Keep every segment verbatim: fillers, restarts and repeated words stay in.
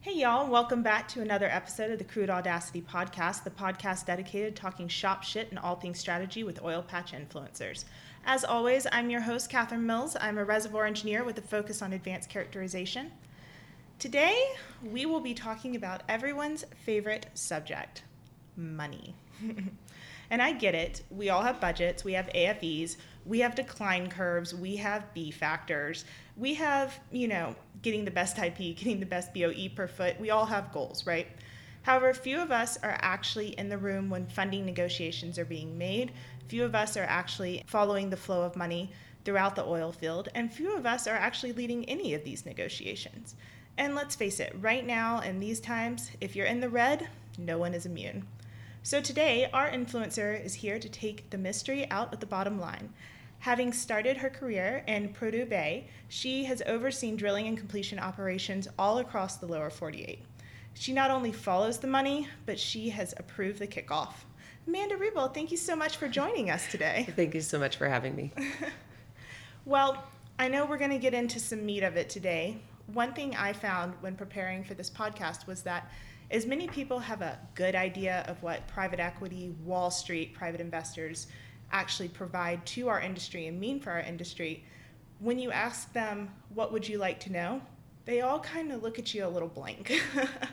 Hey y'all, welcome back to another episode of the Crude Audacity Podcast, the podcast dedicated to talking shop shit and all things strategy with oil patch influencers. As always, I'm your host, Catherine Mills. I'm a reservoir engineer with a focus on advanced characterization. Today, we will be talking about everyone's favorite subject, money. And I get it. We all have budgets. We have A F Es. We have decline curves. We have B factors. We have, you know, getting the best I P, getting the best B O E per foot. We all have goals, right? However, few of us are actually in the room when funding negotiations are being made. Few of us are actually following the flow of money throughout the oil field. And few of us are actually leading any of these negotiations. And let's face it, right now in these times, if you're in the red, no one is immune. So today, our influencer is here to take the mystery out of the bottom line. Having started her career in Prudhoe Bay, she has overseen drilling and completion operations all across the lower forty-eight. She not only follows the money, but she has approved the kickoff. Amanda Rebol, thank you so much for joining us today. Thank you so much for having me. Well, I know we're going to get into some meat of it today. One thing I found when preparing for this podcast was that as many people have a good idea of what private equity, Wall Street, private investors actually provide to our industry and mean for our industry, when you ask them, what would you like to know? They all kind of look at you a little blank.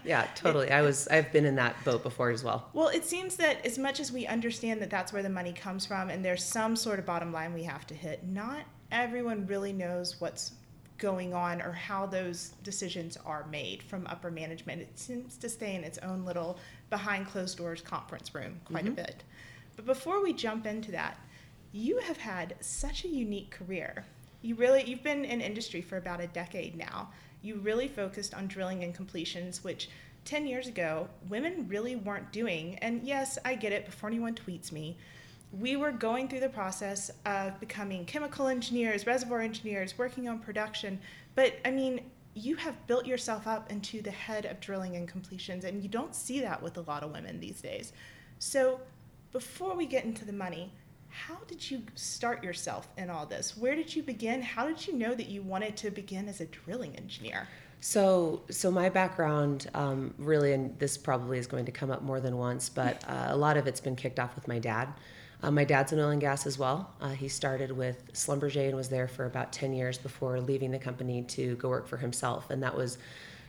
Yeah, totally. I was, I've been in that boat before as well. Well, it seems that as much as we understand that that's where the money comes from and there's some sort of bottom line we have to hit, not everyone really knows what's going on or how those decisions are made from upper management. It seems to stay in its own little behind closed doors conference room quite mm-hmm. a bit. But before we jump into that, you have had such a unique career. You really, you've been in industry for about a decade now. You really focused on drilling and completions, which ten years ago, women really weren't doing. And yes, I get it, before anyone tweets me, we were going through the process of becoming chemical engineers, reservoir engineers, working on production. But I mean, you have built yourself up into the head of drilling and completions, and you don't see that with a lot of women these days. So before we get into the money, how did you start yourself in all this? Where did you begin? How did you know that you wanted to begin as a drilling engineer? So, so my background, um, really, and this probably is going to come up more than once, but uh, a lot of it's been kicked off with my dad. Uh, my dad's in oil and gas as well. Uh, he started with Schlumberger and was there for about ten years before leaving the company to go work for himself. And that was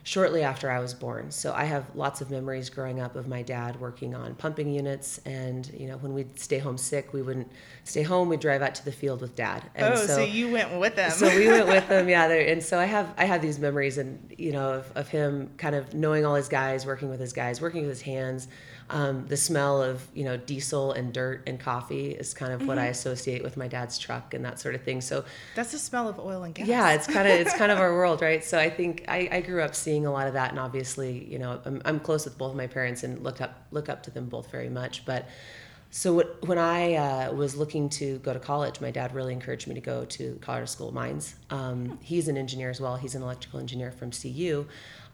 shortly after I was born. So I have lots of memories growing up of my dad working on pumping units. And, you know, when we'd stay home sick, we wouldn't stay home. We'd drive out to the field with dad. And oh, so, so you went with them. So we went with them, yeah. And so I have I have these memories and, you know, of, of him kind of knowing all his guys, working with his guys, working with his hands. Um, the smell of, you know, diesel and dirt and coffee is kind of mm-hmm. what I associate with my dad's truck and that sort of thing. So that's the smell of oil and gas. Yeah, it's kind of it's kind of our world, right? So I think I, I grew up seeing a lot of that, and obviously, you know, I'm, I'm close with both of my parents and look up look up to them both very much. But so what, when I uh, was looking to go to college, my dad really encouraged me to go to Colorado School of Mines. Um, hmm. He's an engineer as well. He's an electrical engineer from C U.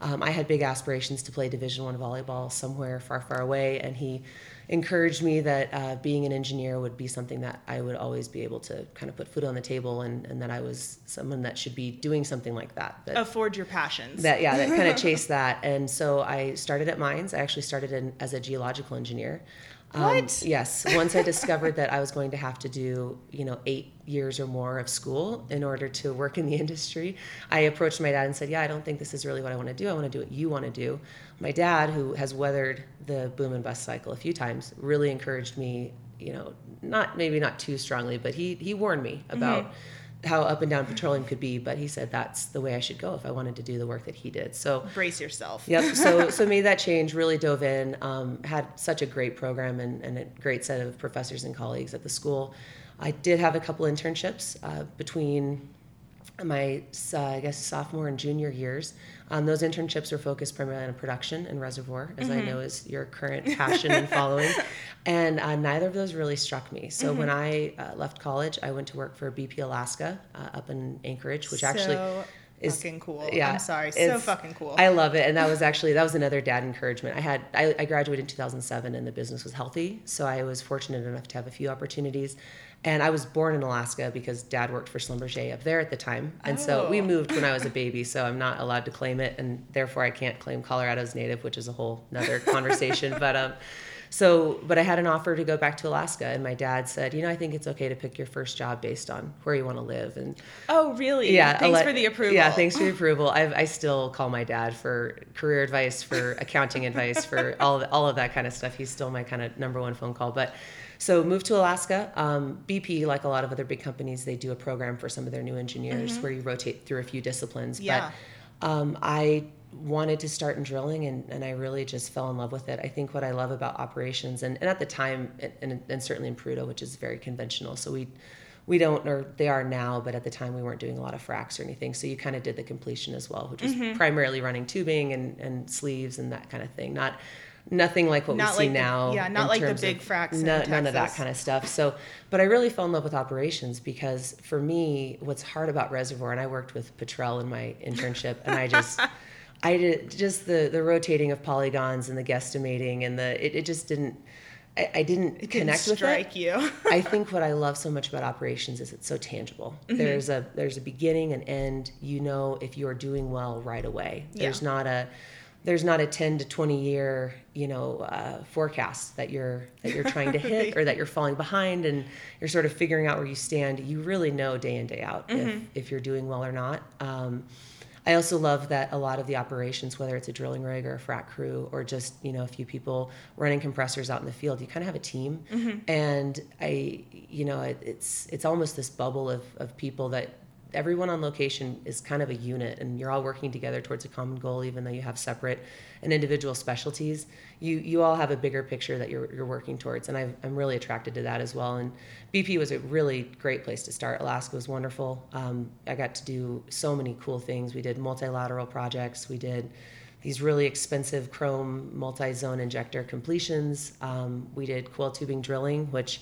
Um, I had big aspirations to play Division One volleyball somewhere far, far away, and he encouraged me that uh, being an engineer would be something that I would always be able to kind of put food on the table, and, and that I was someone that should be doing something like that. that Afford your passions. That yeah, that kind of chased that, and so I started at mines. I actually started in, as a geological engineer. What? Um, yes. Once I discovered that I was going to have to do, you know, eight years or more of school in order to work in the industry, I approached my dad and said, yeah, I don't think this is really what I want to do. I want to do what you want to do. My dad, who has weathered the boom and bust cycle a few times, really encouraged me, you know, not maybe not too strongly, but he, he warned me about mm-hmm. how up and down petroleum could be. But he said that's the way I should go if I wanted to do the work that he did. So brace yourself. Yep. So so made that change, really dove in, um, had such a great program and, and a great set of professors and colleagues at the school. I did have a couple internships uh, between my, uh, I guess, sophomore and junior years. Um, those internships were focused primarily on production and reservoir, as mm-hmm. I know is your current passion and following. And uh, neither of those really struck me. So mm-hmm. when I uh, left college, I went to work for B P Alaska uh, up in Anchorage, which so actually is fucking cool. Yeah, I'm sorry, so fucking cool. I love it. And that was actually, that was another dad encouragement. I had, I, I graduated in two thousand seven and the business was healthy. So I was fortunate enough to have a few opportunities. And I was born in Alaska because Dad worked for Schlumberger up there at the time. And oh. so we moved when I was a baby, so I'm not allowed to claim it. And therefore I can't claim Colorado's native, which is a whole nother conversation. But um, so, but I had an offer to go back to Alaska. And my dad said, you know, I think it's okay to pick your first job based on where you want to live. And oh, really? Yeah. Thanks ele- for the approval. Yeah. Thanks for the approval. I've, I still call my dad for career advice, for accounting advice, for all of, all of that kind of stuff. He's still my kind of number one phone call. But so moved to Alaska. Um, B P, like a lot of other big companies, they do a program for some of their new engineers mm-hmm. where you rotate through a few disciplines. Yeah. But um, I wanted to start in drilling, and, and I really just fell in love with it. I think what I love about operations, and, and at the time, and, and certainly in Prudhoe, which is very conventional, so we we don't, or they are now, but at the time we weren't doing a lot of fracs or anything. So you kind of did the completion as well, which was mm-hmm. primarily running tubing and, and sleeves and that kind of thing. Not... Nothing like what not we like see the, now. Yeah, not like the big fracs. No, none of that kind of stuff. So, but I really fell in love with operations because for me, what's hard about reservoir, and I worked with Petrel in my internship, and I just, I did just the, the rotating of polygons and the guesstimating and the, it, it just didn't, I, I didn't it connect with it. Strike you. I think what I love so much about operations is it's so tangible. Mm-hmm. There's a, there's a beginning and end, you know, if you're doing well right away. There's yeah. not a, There's not a ten to twenty year, you know, uh, forecast that you're that you're trying to hit or that you're falling behind and you're sort of figuring out where you stand. You really know day in, day out mm-hmm. if, if you're doing well or not. Um, I also love that a lot of the operations, whether it's a drilling rig or a frac crew or just, you know, a few people running compressors out in the field, you kind of have a team. Mm-hmm. And I, you know, it, it's it's almost this bubble of of people that. Everyone on location is kind of a unit and you're all working together towards a common goal, even though you have separate and individual specialties, you, you all have a bigger picture that you're, you're working towards. And I've, I'm really attracted to that as well. And B P was a really great place to start. Alaska was wonderful. Um, I got to do so many cool things. We did multilateral projects. We did these really expensive chrome multi-zone injector completions. Um, we did coil tubing drilling, which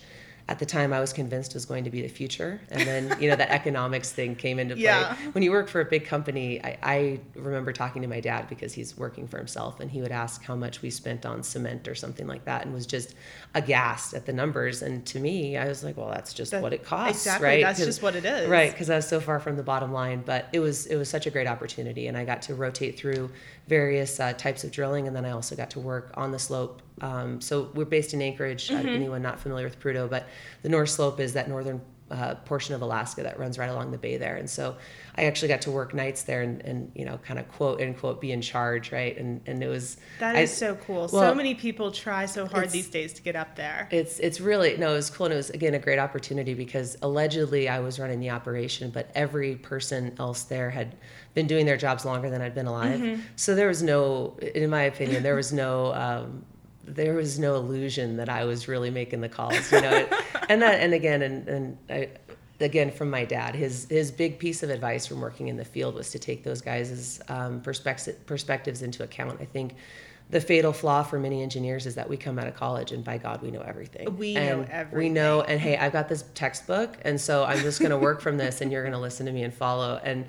at the time I was convinced was going to be the future. And then, you know, that economics thing came into play. Yeah. When you work for a big company, I, I remember talking to my dad because he's working for himself and he would ask how much we spent on cement or something like that and was just aghast at the numbers. And to me, I was like, well, that's just that, what it costs, exactly, right? That's just what it is. Right, because I was so far from the bottom line, but it was it was such a great opportunity. And I got to rotate through various uh, types of drilling. And then I also got to work on the slope. Um, so we're based in Anchorage, mm-hmm. uh, anyone not familiar with Prudhoe, but the North Slope is that northern uh, portion of Alaska that runs right along the bay there. And so I actually got to work nights there and, and you know, kind of quote unquote, be in charge. Right. And, and it was, that is I, so cool. Well, so many people try so hard these days to get up there. It's, it's really, no, it was cool. And it was again, a great opportunity because allegedly I was running the operation, but every person else there had been doing their jobs longer than I'd been alive. Mm-hmm. So there was no, in my opinion, there was no, um, there was no illusion that I was really making the calls, you know, and that, and again, and, and I, again, from my dad, his, his big piece of advice from working in the field was to take those guys' um, perspectives, perspectives into account. I think the fatal flaw for many engineers is that we come out of college and by God, we know everything. We and know everything. We know, and hey, I've got this textbook and so I'm just going to work from this and you're going to listen to me and follow. And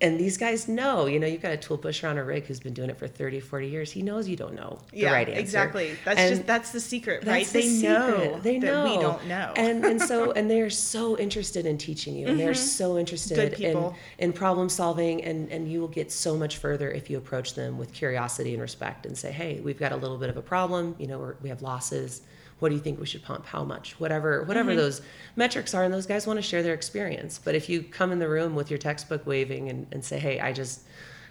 And these guys know, you know, you've got a tool pusher on a rig who's been doing it for thirty, forty years. He knows you don't know the yeah, right answer. Exactly. That's and just, that's the secret, right? They the know. They know. That we don't know. And and so, and they're so interested in teaching you and mm-hmm. they're so interested in, in problem solving and, and you will get so much further if you approach them with curiosity and respect and say, hey, we've got a little bit of a problem. You know, we're, we have losses. What do you think we should pump? How much? Whatever whatever mm-hmm. those metrics are, and those guys want to share their experience. But if you come in the room with your textbook waving and, and say, hey, I just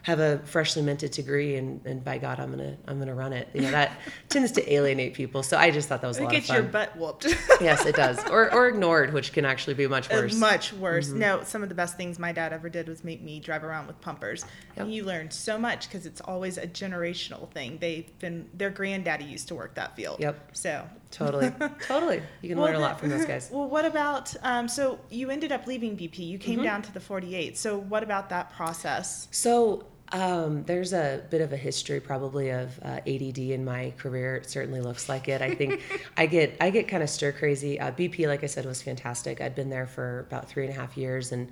have a freshly minted degree and, and by God, I'm gonna I'm gonna run it. You know, that tends to alienate people. So I just thought that was a lot of fun. It gets your butt whooped. Yes, it does. Or or ignored, which can actually be much worse. Uh, much worse. Mm-hmm. No, some of the best things my dad ever did was make me drive around with pumpers. Yep. You learn so much because it's always a generational thing. They've been their granddaddy used to work that field. Yep. So Totally. Totally. You can well, learn a lot from those guys. Well, what about, um, so you ended up leaving B P. You came mm-hmm. down to the forty-eight. So what about that process? So um, there's a bit of a history probably of uh, A D D in my career. It certainly looks like it. I think I get I get kind of stir crazy. Uh, B P, like I said, was fantastic. I'd been there for about three and a half years. And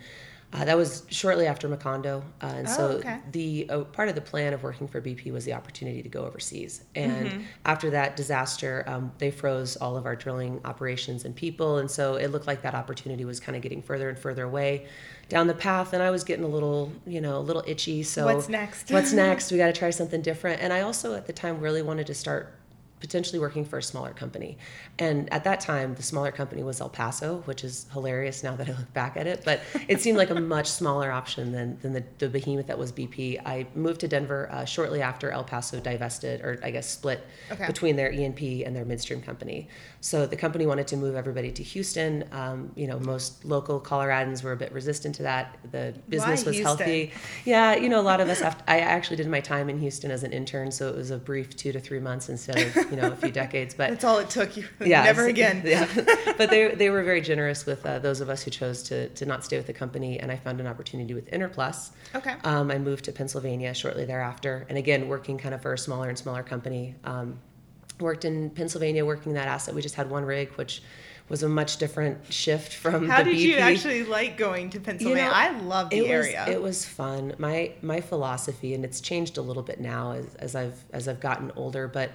Uh, that was shortly after Macondo. Uh, and oh, so okay. the uh, part of the plan of working for B P was the opportunity to go overseas. And mm-hmm. after that disaster, um, they froze all of our drilling operations and people. And so it looked like that opportunity was kind of getting further and further away down the path. And I was getting a little, you know, a little itchy. So what's next? What's next? We got to try something different. And I also at the time really wanted to start potentially working for a smaller company. And at that time, the smaller company was El Paso, which is hilarious now that I look back at it, but it seemed like a much smaller option than, than the, the behemoth that was B P. I moved to Denver uh, shortly after El Paso divested, or I guess split okay. between their E and P and their midstream company. So the company wanted to move everybody to Houston. Um, you know, most local Coloradans were a bit resistant to that. The business Why was Houston? Healthy. Yeah, you know, a lot of us, have to, I actually did my time in Houston as an intern, so it was a brief two to three months instead of you know, a few decades, but that's all it took you. Yeah, never again. Yeah. But they they were very generous with uh, those of us who chose to to not stay with the company, and I found an opportunity with Interplus. Okay. Um, I moved to Pennsylvania shortly thereafter, and again, working kind of for a smaller and smaller company. Um, worked in Pennsylvania, working that asset. We just had one rig, which was a much different shift from How the B P. How did you actually like going to Pennsylvania? You know, I love the it area. Was, it was fun. My my philosophy, and it's changed a little bit now as, as I've as I've gotten older, but.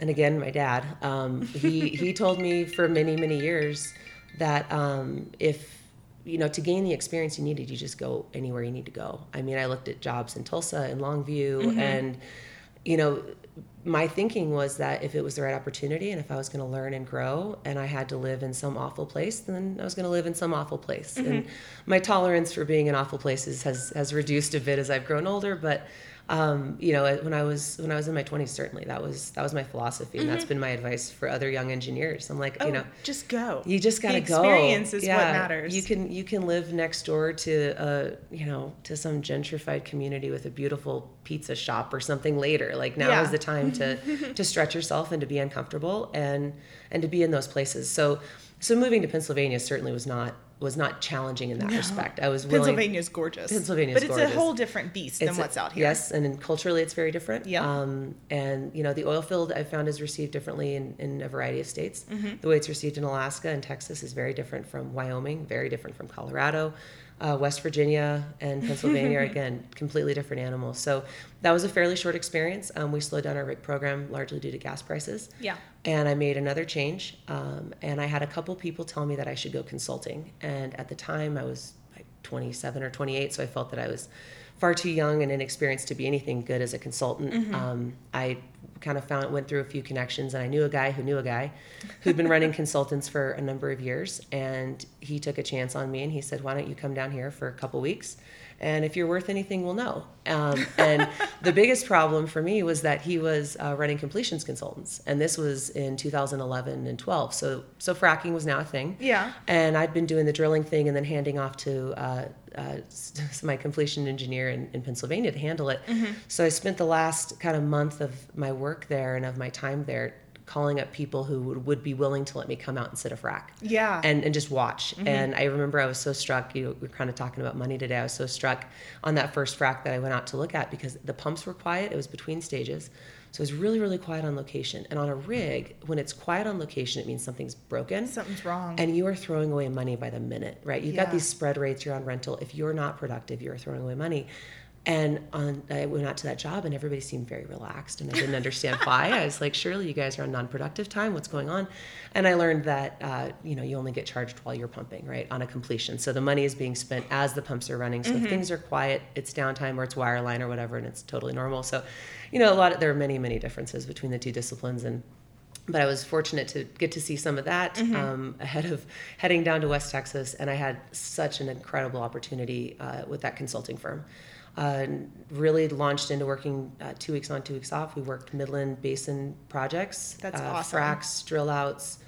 And again, my dad, um, he, he told me for many, many years that um, if, you know, to gain the experience you needed, you just go anywhere you need to go. I mean, I looked at jobs in Tulsa and Longview mm-hmm. and, you know, my thinking was that if it was the right opportunity and if I was going to learn and grow and I had to live in some awful place, then I was going to live in some awful place. Mm-hmm. And my tolerance for being in awful places has, has reduced a bit as I've grown older, but Um, you know, when I was, when I was in my twenties, certainly that was, that was my philosophy. And mm-hmm. that's been my advice for other young engineers. I'm like, oh, you know, just go, you just gotta go. The experience is yeah. what matters. You can, you can live next door to, uh, you know, to some gentrified community with a beautiful pizza shop or something later. Like now yeah. is the time to, to stretch yourself and to be uncomfortable and, and to be in those places. So, so moving to Pennsylvania certainly was not, was not challenging in that no. respect. I was willing. Pennsylvania's gorgeous. Pennsylvania's gorgeous. But it's gorgeous. A whole different beast it's than a, what's out here. Yes, and culturally it's very different. Yeah. Um, and, you know, the oil field I've found is received differently in, in a variety of states. Mm-hmm. The way it's received in Alaska and Texas is very different from Wyoming, very different from Colorado. Uh, West Virginia and Pennsylvania are, again, completely different animals. So that was a fairly short experience. Um, we slowed down our rig program largely due to gas prices. Yeah. And I made another change. Um, and I had a couple people tell me that I should go consulting. And at the time, I was like twenty-seven or twenty-eight, so I felt that I was far too young and inexperienced to be anything good as a consultant. Mm-hmm. Um, I kind of found went through a few connections, and I knew a guy who knew a guy who'd been running consultants for a number of years, and he took a chance on me, and he said, why don't you come down here for a couple weeks, and if you're worth anything, we'll know. Um, and the biggest problem for me was that he was uh, running completions consultants, and this was in two thousand eleven and twelve, so so fracking was now a thing. Yeah. And I'd been doing the drilling thing and then handing off to uh, uh, my completion engineer in, in Pennsylvania to handle it. Mm-hmm. So I spent the last kind of month of my work there and of my time there calling up people who would, would be willing to let me come out and sit a frack. Yeah. And and just watch. Mm-hmm. And I remember I was so struck, you know, we were kind of talking about money today. I was so struck on that first frack that I went out to look at because the pumps were quiet. It was between stages. So it was really, really quiet on location. And on a rig, when it's quiet on location, it means something's broken. Something's wrong. And you are throwing away money by the minute, right? You've yeah. got these spread rates, you're on rental. If you're not productive, you're throwing away money. And on, I went out to that job, and everybody seemed very relaxed, and I didn't understand why. I was like, surely you guys are on non-productive time. What's going on? And I learned that, uh, you know, you only get charged while you're pumping, right, on a completion. So the money is being spent as the pumps are running. So mm-hmm. if things are quiet, it's downtime or it's wireline or whatever, and it's totally normal. So, you know, a lot of, there are many, many differences between the two disciplines, and but I was fortunate to get to see some of that mm-hmm. um, ahead of heading down to West Texas, and I had such an incredible opportunity uh, with that consulting firm. Uh, really launched into working uh, two weeks on, two weeks off. We worked Midland Basin projects. That's uh, awesome. Fracks, drill outs,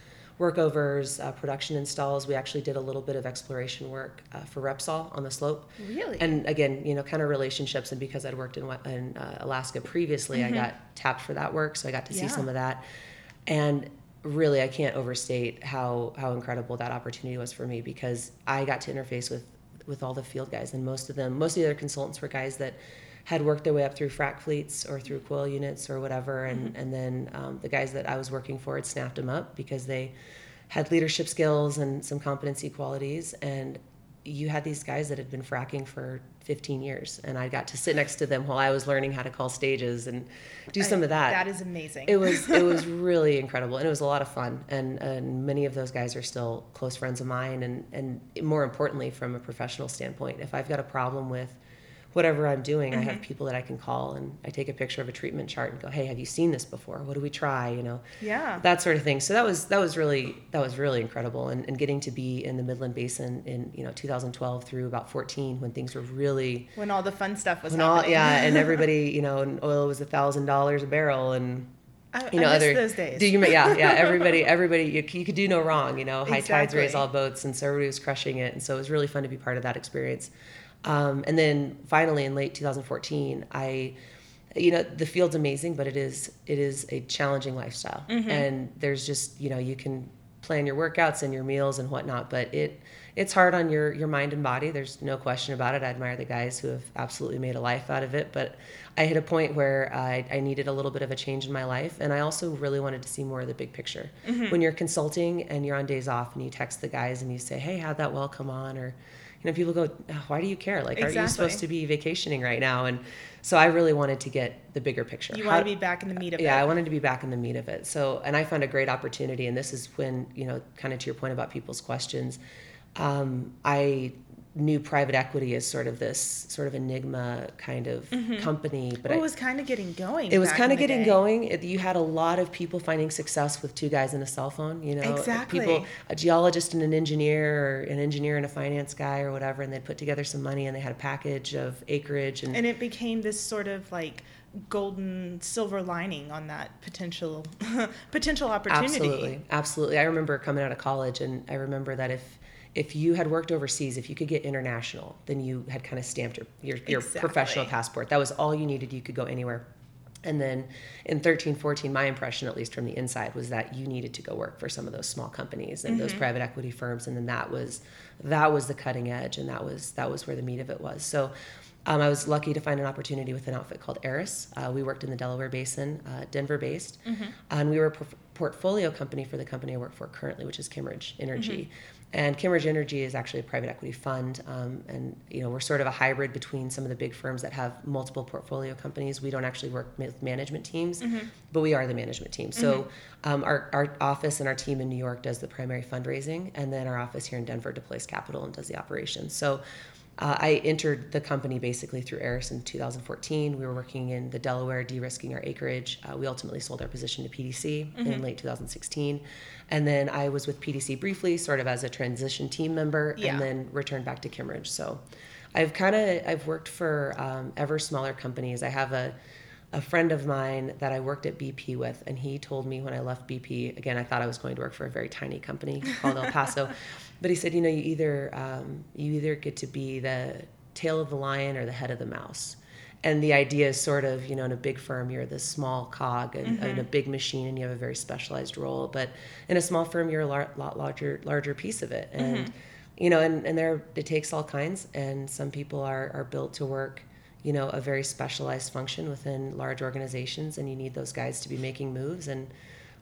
workovers, uh, production installs. We actually did a little bit of exploration work uh, for Repsol on the slope. Really? And again, you know, kind of relationships. And because I'd worked in, in uh, Alaska previously, mm-hmm. I got tapped for that work. So I got to yeah. see some of that. And really, I can't overstate how, how incredible that opportunity was for me because I got to interface with with all the field guys, and most of them, most of the other consultants were guys that had worked their way up through frac fleets or through coil units or whatever, and, mm-hmm. and then um, the guys that I was working for had snapped them up because they had leadership skills and some competency qualities, and you had these guys that had been fracking for fifteen years, and I got to sit next to them while I was learning how to call stages and do some I, of that. That is amazing. It was it was really incredible, and it was a lot of fun. And, and many of those guys are still close friends of mine. And, and more importantly, from a professional standpoint, if I've got a problem with whatever I'm doing, mm-hmm. I have people that I can call, and I take a picture of a treatment chart and go, "Hey, have you seen this before? What do we try?" You know, yeah, that sort of thing. So that was that was really that was really incredible, and, and getting to be in the Midland Basin in you know two thousand twelve through about fourteen, when things were really when all the fun stuff was happening. All, yeah, and everybody, you know, and oil was a thousand dollars a barrel, and I, you know, I miss other those days. Do you, yeah, yeah. Everybody, everybody, you, you could do no wrong. You know, high exactly. tides raise all boats, and so everybody was crushing it, and so it was really fun to be part of that experience. Um, and then finally in late two thousand fourteen, I, you know, the field's amazing, but it is, it is a challenging lifestyle, mm-hmm. and there's just, you know, you can plan your workouts and your meals and whatnot, but it, it's hard on your, your mind and body. There's no question about it. I admire the guys who have absolutely made a life out of it, but I hit a point where I, I needed a little bit of a change in my life. And I also really wanted to see more of the big picture. Mm-hmm. When you're consulting and you're on days off and you text the guys and you say, "Hey, how'd that well come on?" Or, you know, people go, "Oh, why do you care? Like, exactly. Aren't you supposed to be vacationing right now?" And so I really wanted to get the bigger picture. You want to be back in the meat of yeah, it. Yeah, I wanted to be back in the meat of it. So, and I found a great opportunity. And this is when, you know, kind of to your point about people's questions, um, I knew private equity as sort of this sort of enigma kind of mm-hmm. company. But well, it was kind of getting going. It was kind of getting day. going. It, you had a lot of people finding success with two guys and a cell phone, you know, exactly. people, a geologist and an engineer, or an engineer and a finance guy or whatever. And they'd put together some money and they had a package of acreage. And, and it became this sort of like golden silver lining on that potential, potential opportunity. Absolutely. Absolutely. I remember coming out of college, and I remember that if, If you had worked overseas, if you could get international, then you had kind of stamped your, your, your exactly. professional passport. That was all you needed. You could go anywhere. And then in thirteen, fourteen, my impression, at least from the inside, was that you needed to go work for some of those small companies and mm-hmm. those private equity firms. And then that was, that was the cutting edge. And that was, that was where the meat of it was. So um, I was lucky to find an opportunity with an outfit called Eris. Uh, we worked in the Delaware Basin, uh, Denver based, mm-hmm. and we were a pro- portfolio company for the company I work for currently, which is Kimmeridge Energy. Mm-hmm. And Kimmeridge Energy is actually a private equity fund, um, and you know we're sort of a hybrid between some of the big firms that have multiple portfolio companies. We don't actually work with management teams, mm-hmm. but we are the management team. Mm-hmm. So um, our, our office and our team in New York does the primary fundraising, and then our office here in Denver deploys capital and does the operations. So uh, I entered the company basically through Eris in two thousand fourteen. We were working in the Delaware, de-risking our acreage. Uh, we ultimately sold our position to P D C mm-hmm. in late two thousand sixteen. And then I was with P D C briefly, sort of as a transition team member, yeah. and then returned back to Kimmeridge. So I've kind of, I've worked for um, ever smaller companies. I have a, a friend of mine that I worked at B P with, and he told me when I left B P, again, I thought I was going to work for a very tiny company called El Paso, but he said, you know, you either um, you either get to be the tail of the lion or the head of the mouse. And the idea is sort of, you know, in a big firm, you're this small cog in, mm-hmm. in a big machine, and you have a very specialized role. But in a small firm, you're a lar- lot larger, larger piece of it. And, mm-hmm. you know, and, and there it takes all kinds. And some people are, are built to work, you know, a very specialized function within large organizations. And you need those guys to be making moves. And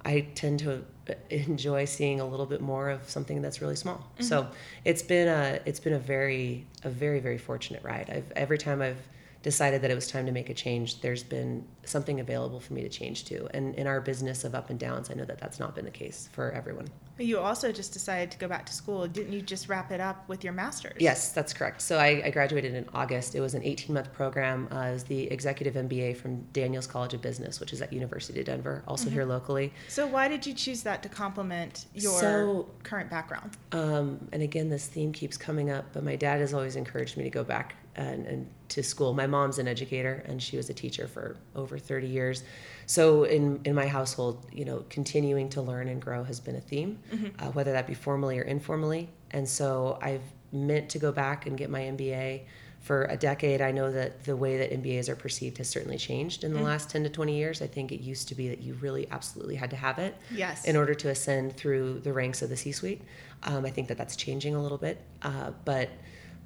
I tend to enjoy seeing a little bit more of something that's really small. Mm-hmm. So it's been a it's been a very, a very, very fortunate ride. I've every time I've decided that it was time to make a change, there's been something available for me to change to. And in our business of up and downs, I know that that's not been the case for everyone. You also just decided to go back to school. Didn't you just wrap it up with your master's? Yes, that's correct. So I, I graduated in August. It was an eighteen-month program. Uh, it was the executive M B A from Daniels College of Business, which is at University of Denver, also mm-hmm. here locally. So why did you choose that to complement your so, current background? Um, and again, this theme keeps coming up, but my dad has always encouraged me to go back and, and to school. My mom's an educator, and she was a teacher for over thirty years. So in, in my household, you know, continuing to learn and grow has been a theme, mm-hmm. uh, whether that be formally or informally. And so I've meant to go back and get my M B A for a decade. I know that the way that M B As are perceived has certainly changed in the mm-hmm. last ten to twenty years. I think it used to be that you really absolutely had to have it yes. in order to ascend through the ranks of the C-suite. Um, I think that that's changing a little bit, uh, but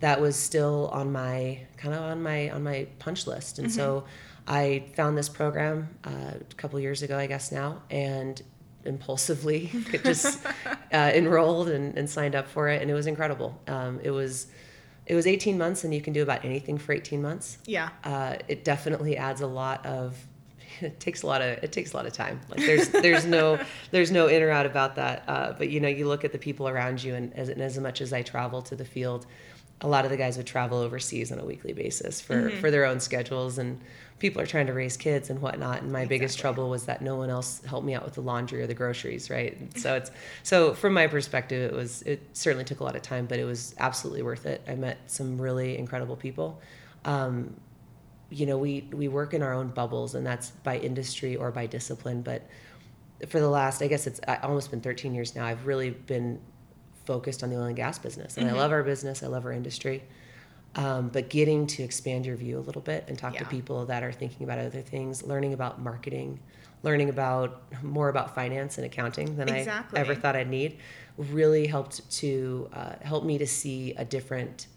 that was still on my kind of on my on my punch list, and mm-hmm. so I found this program uh, a couple years ago, I guess now, and impulsively just uh, enrolled and, and signed up for it, and it was incredible. Um, it was. It was eighteen months, and you can do about anything for eighteen months. Yeah. Uh, it definitely adds a lot of, it takes a lot of, it takes a lot of time. Like there's, there's no, there's no in or out about that. Uh, but you know, you look at the people around you, and as, and as much as I travel to the field, a lot of the guys would travel overseas on a weekly basis for, mm-hmm. for their own schedules, and people are trying to raise kids and whatnot. And my exactly. biggest trouble was that no one else helped me out with the laundry or the groceries. Right. So it's, so from my perspective, it was, it certainly took a lot of time, but it was absolutely worth it. I met some really incredible people. Um, you know, we, we work in our own bubbles, and that's by industry or by discipline. But for the last, I guess it's almost been thirteen years now, I've really been focused on the oil and gas business, and mm-hmm. I love our business. I love our industry. Um, but getting to expand your view a little bit and talk yeah. to people that are thinking about other things, learning about marketing, learning about more about finance and accounting than exactly. I ever thought I'd need, really helped to uh, help me to see a different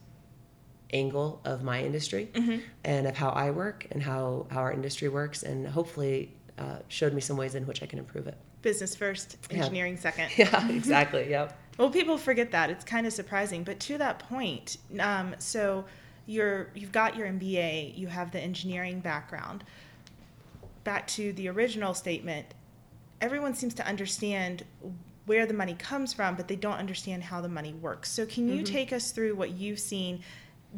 angle of my industry mm-hmm. and of how I work and how, how our industry works, and hopefully uh, showed me some ways in which I can improve it. Business first, engineering yeah. second. Yeah, exactly. Yep. Well, people forget that. It's kind of surprising. But to that point, um, so you're, you've got your M B A, you have the engineering background. Back to the original statement, everyone seems to understand where the money comes from, but they don't understand how the money works. So can you mm-hmm. take us through what you've seen?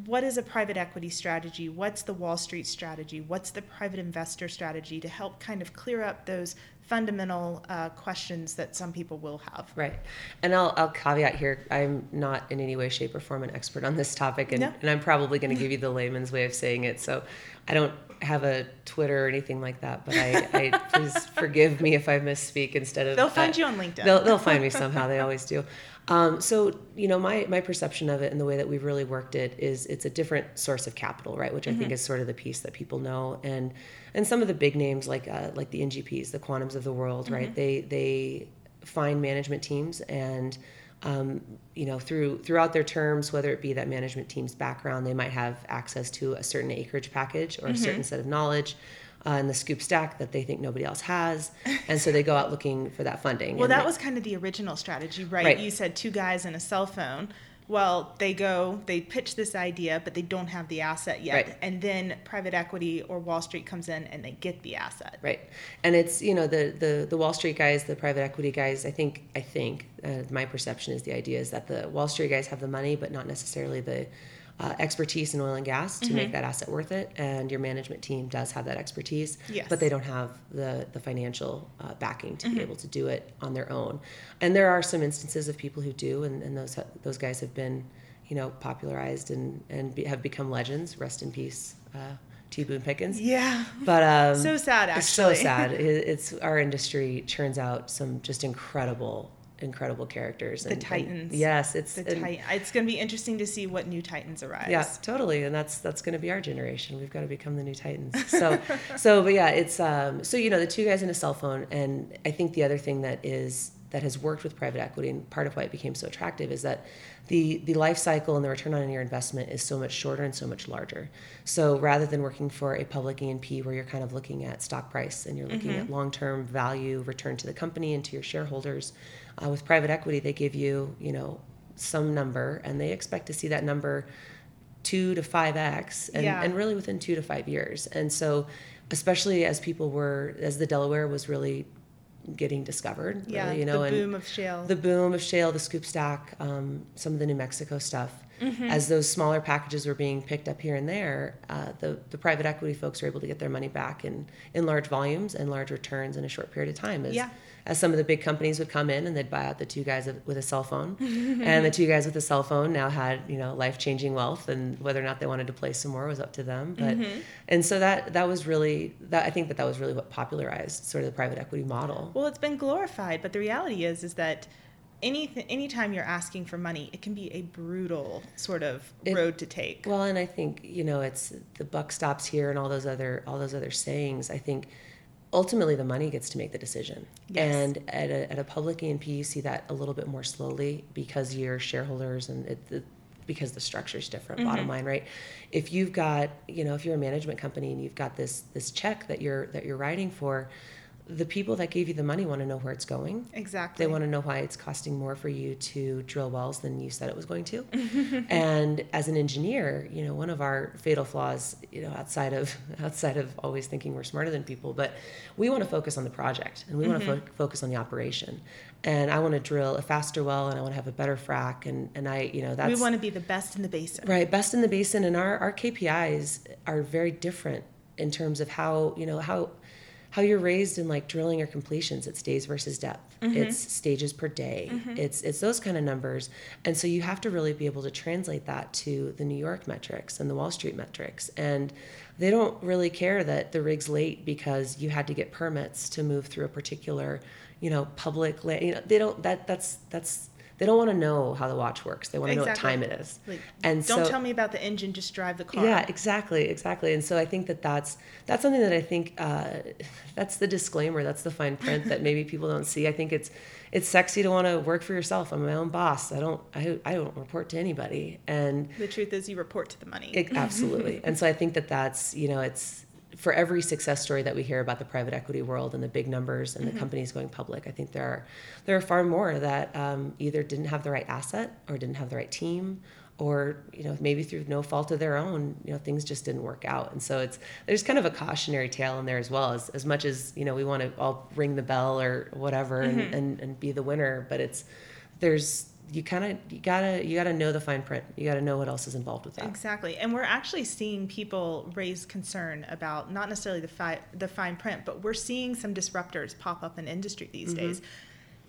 What is a private equity strategy? What's the Wall Street strategy? What's the private investor strategy, to help kind of clear up those fundamental uh, questions that some people will have? Right. And I'll, I'll caveat here, I'm not in any way, shape, or form an expert on this topic, and, no. and I'm probably going to give you the layman's way of saying it. So I don't have a Twitter or anything like that, but I, I please forgive me if I misspeak instead of... They'll find that. You on LinkedIn. They'll, they'll find me somehow. They always do. Um, so, you know, my, my perception of it and the way that we've really worked it is it's a different source of capital, right? Which I mm-hmm. think is sort of the piece that people know. And, and some of the big names like, uh, like the N G Ps, the Quantums of the world, mm-hmm. right? They, they find management teams and, um, you know, through, throughout their terms, whether it be that management team's background, they might have access to a certain acreage package or mm-hmm. a certain set of knowledge. Uh, and the scoop stack that they think nobody else has. And so they go out looking for that funding. Well, that they, was kind of the original strategy, right? right? You said two guys and a cell phone. Well, they go, they pitch this idea, but they don't have the asset yet. Right. And then private equity or Wall Street comes in and they get the asset. Right. And it's, you know, the, the, the Wall Street guys, the private equity guys, I think, I think uh, my perception is the idea is that the Wall Street guys have the money, but not necessarily the Uh, expertise in oil and gas to mm-hmm. make that asset worth it, and your management team does have that expertise, yes. but they don't have the the financial uh, backing to mm-hmm. be able to do it on their own. And there are some instances of people who do, and, and those those guys have been, you know, popularized and and be, have become legends. Rest in peace, uh, T. Boone Pickens. Yeah, but um, so sad. Actually, it's so sad. It, it's our industry churns out some just incredible. incredible characters. The and, Titans. And yes. It's the and, Titan. It's going to be interesting to see what new Titans arise. Yeah, totally. And that's, that's going to be our generation. We've got to become the new Titans. So, so, but yeah, it's, um, so, you know, the two guys and a cell phone. And I think the other thing that is, that has worked with private equity, and part of why it became so attractive, is that the, the life cycle and the return on your investment is so much shorter and so much larger. So rather than working for a public E and P where you're kind of looking at stock price and you're looking mm-hmm. at long-term value return to the company and to your shareholders, Uh, with private equity, they give you, you know, some number, and they expect to see that number two to five X, and, yeah. and really within two to five years. And so, especially as people were, as the Delaware was really getting discovered, yeah, really, you know, the boom and of shale, the boom of shale, the scoop stack, um, some of the New Mexico stuff. Mm-hmm. As those smaller packages were being picked up here and there, uh, the, the private equity folks were able to get their money back in, in large volumes and large returns in a short period of time. As, yeah. as some of the big companies would come in and they'd buy out the two guys with a cell phone, and the two guys with a cell phone now had, you know, life-changing wealth, and whether or not they wanted to play some more was up to them. But mm-hmm. and so that that was really that I think that that was really what popularized sort of the private equity model. Well, it's been glorified, but the reality is is that. Anything, anytime you're asking for money, it can be a brutal sort of it, road to take. Well, and I think, you know, it's the buck stops here and all those other all those other sayings. I think ultimately the money gets to make the decision. Yes. And at a, at a public E and P, you see that a little bit more slowly because your shareholders and it, the, because the structure's different, mm-hmm. bottom line, right? If you've got, you know, if you're a management company and you've got this this check that you're that you're writing for, the people that gave you the money want to know where it's going. Exactly. They want to know why it's costing more for you to drill wells than you said it was going to. And as an engineer, you know, one of our fatal flaws, you know, outside of outside of always thinking we're smarter than people, but we want to focus on the project and we mm-hmm. want to fo- focus on the operation. And I want to drill a faster well and I want to have a better frack. And, and I, you know, that's... We want to be the best in the basin. Right. Best in the basin. And our, our K P Is are very different in terms of how, you know, how... how you're raised in like drilling or completions. It's days versus depth. Mm-hmm. It's stages per day. Mm-hmm. It's it's those kind of numbers. And so you have to really be able to translate that to the New York metrics and the Wall Street metrics. And they don't really care that the rig's late because you had to get permits to move through a particular, you know, public land. You know, they don't that that's that's they don't want to know how the watch works. They want to exactly. know what time it is. Like, and don't so, tell me about the engine, just drive the car. Yeah, exactly, exactly. And so I think that that's, that's something that I think, uh, that's the disclaimer, that's the fine print that maybe people don't see. I think it's it's sexy to want to work for yourself. I'm my own boss. I don't I, I don't report to anybody. And the truth is you report to the money. It, absolutely. And so I think that that's, you know, it's, for every success story that we hear about the private equity world and the big numbers and mm-hmm. the companies going public, I think there are there are far more that um, either didn't have the right asset or didn't have the right team, or you know maybe through no fault of their own, you know things just didn't work out. And so it's there's kind of a cautionary tale in there as well. As as much as you know we want to all ring the bell or whatever mm-hmm. and, and and be the winner, but it's there's. You kind of you gotta you gotta know the fine print. You gotta know what else is involved with that. Exactly, and we're actually seeing people raise concern about not necessarily the fi- the fine print, but we're seeing some disruptors pop up in industry these mm-hmm. days.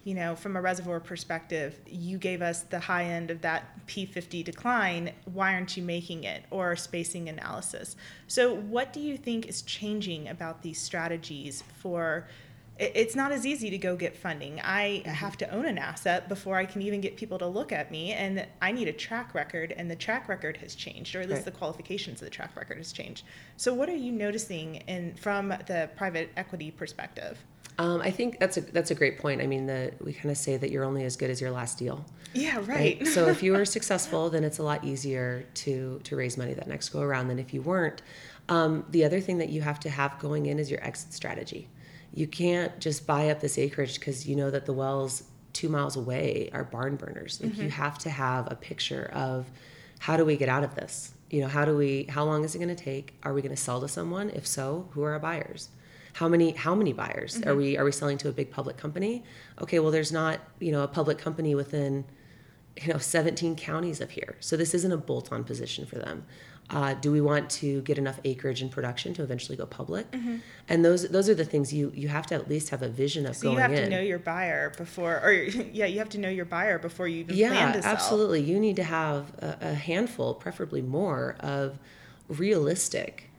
You know, from a reservoir perspective, you gave us the high end of that P fifty decline. Why aren't you making it or spacing analysis? So, what do you think is changing about these strategies for? It's not as easy to go get funding. I mm-hmm. have to own an asset before I can even get people to look at me, and I need a track record, and the track record has changed, or at least right. the qualifications of the track record has changed. So what are you noticing in from the private equity perspective? Um, I think that's a that's a great point. I mean, the, we kind of say that you're only as good as your last deal. Yeah, right. right? So if you were successful, then it's a lot easier to to raise money that next go around than if you weren't. Um, the other thing that you have to have going in is your exit strategy. You can't just buy up this acreage because you know that the wells two miles away are barn burners. Like mm-hmm. you have to have a picture of how do we get out of this? You know, how do we? How long is it going to take? Are we going to sell to someone? If so, who are our buyers? How many? How many buyers mm-hmm. are we? Are we selling to a big public company? Okay, well, there's not you know a public company within you know seventeen counties of here, so this isn't a bolt-on position for them. Uh, do we want to get enough acreage in production to eventually go public? Mm-hmm. And those those are the things you, you have to at least have a vision of so going in. So you have in. to know your buyer before, or yeah, you have to know your buyer before you even yeah, plan to sell. Yeah, absolutely. You need to have a, a handful, preferably more, of realistic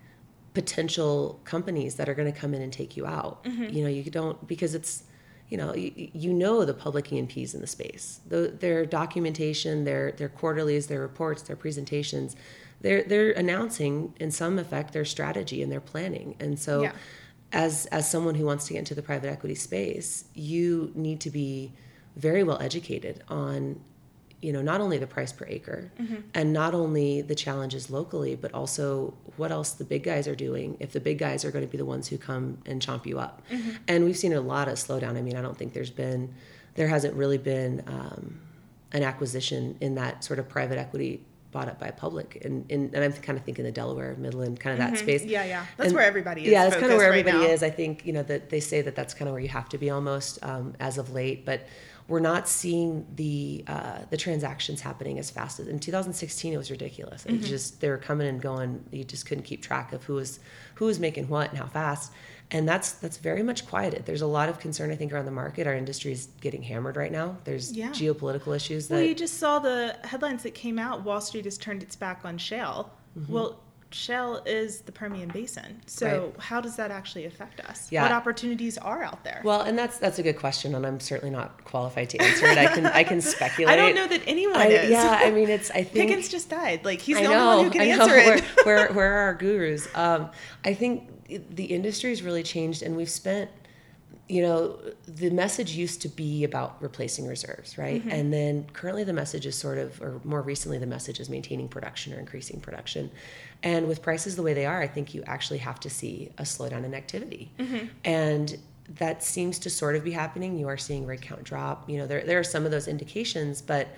potential companies that are going to come in and take you out. Mm-hmm. You know, you don't, because it's, you know, you, you know the public E and Ps in the space. The, their documentation, their their quarterlies, their reports, their presentations, They're they're announcing in some effect their strategy and their planning, and so yeah. as as someone who wants to get into the private equity space, you need to be very well educated on, you know, not only the price per acre mm-hmm. and not only the challenges locally, but also what else the big guys are doing. If the big guys are going to be the ones who come and chomp you up, mm-hmm. and we've seen a lot of slowdown. I mean, I don't think there's been there hasn't really been um, an acquisition in that sort of private equity. Bought up by public, and, and and I'm kind of thinking the Delaware, Midland, kind of that mm-hmm. space. Yeah, yeah, that's and, where everybody is. Yeah, that's kind of where everybody right is. I think you know that they say that that's kind of where you have to be almost um, as of late, but we're not seeing the uh, the transactions happening as fast as in two thousand sixteen. It was ridiculous. It mm-hmm. just they were coming and going. You just couldn't keep track of who was who was making what and how fast. And that's that's very much quieted. There's a lot of concern, I think, around the market. Our industry is getting hammered right now. There's yeah. geopolitical issues. That... Well, you just saw the headlines that came out. Wall Street has turned its back on shale. Mm-hmm. Well, shale is the Permian Basin. So right. how does that actually affect us? Yeah. What opportunities are out there? Well, and that's that's a good question, and I'm certainly not qualified to answer it. I can I can speculate. I don't know that anyone I, is. Yeah, I mean, it's I think Pickens just died. Like he's I the know, only one who can I answer know. it. Where, where where are our gurus? Um, I think. The industry has really changed, and we've spent, you know, the message used to be about replacing reserves, right? Mm-hmm. And then currently the message is sort of, or more recently the message is maintaining production or increasing production. And with prices the way they are, I think you actually have to see a slowdown in activity. Mm-hmm. And that seems to sort of be happening. You are seeing rig count drop. You know, there there are some of those indications, but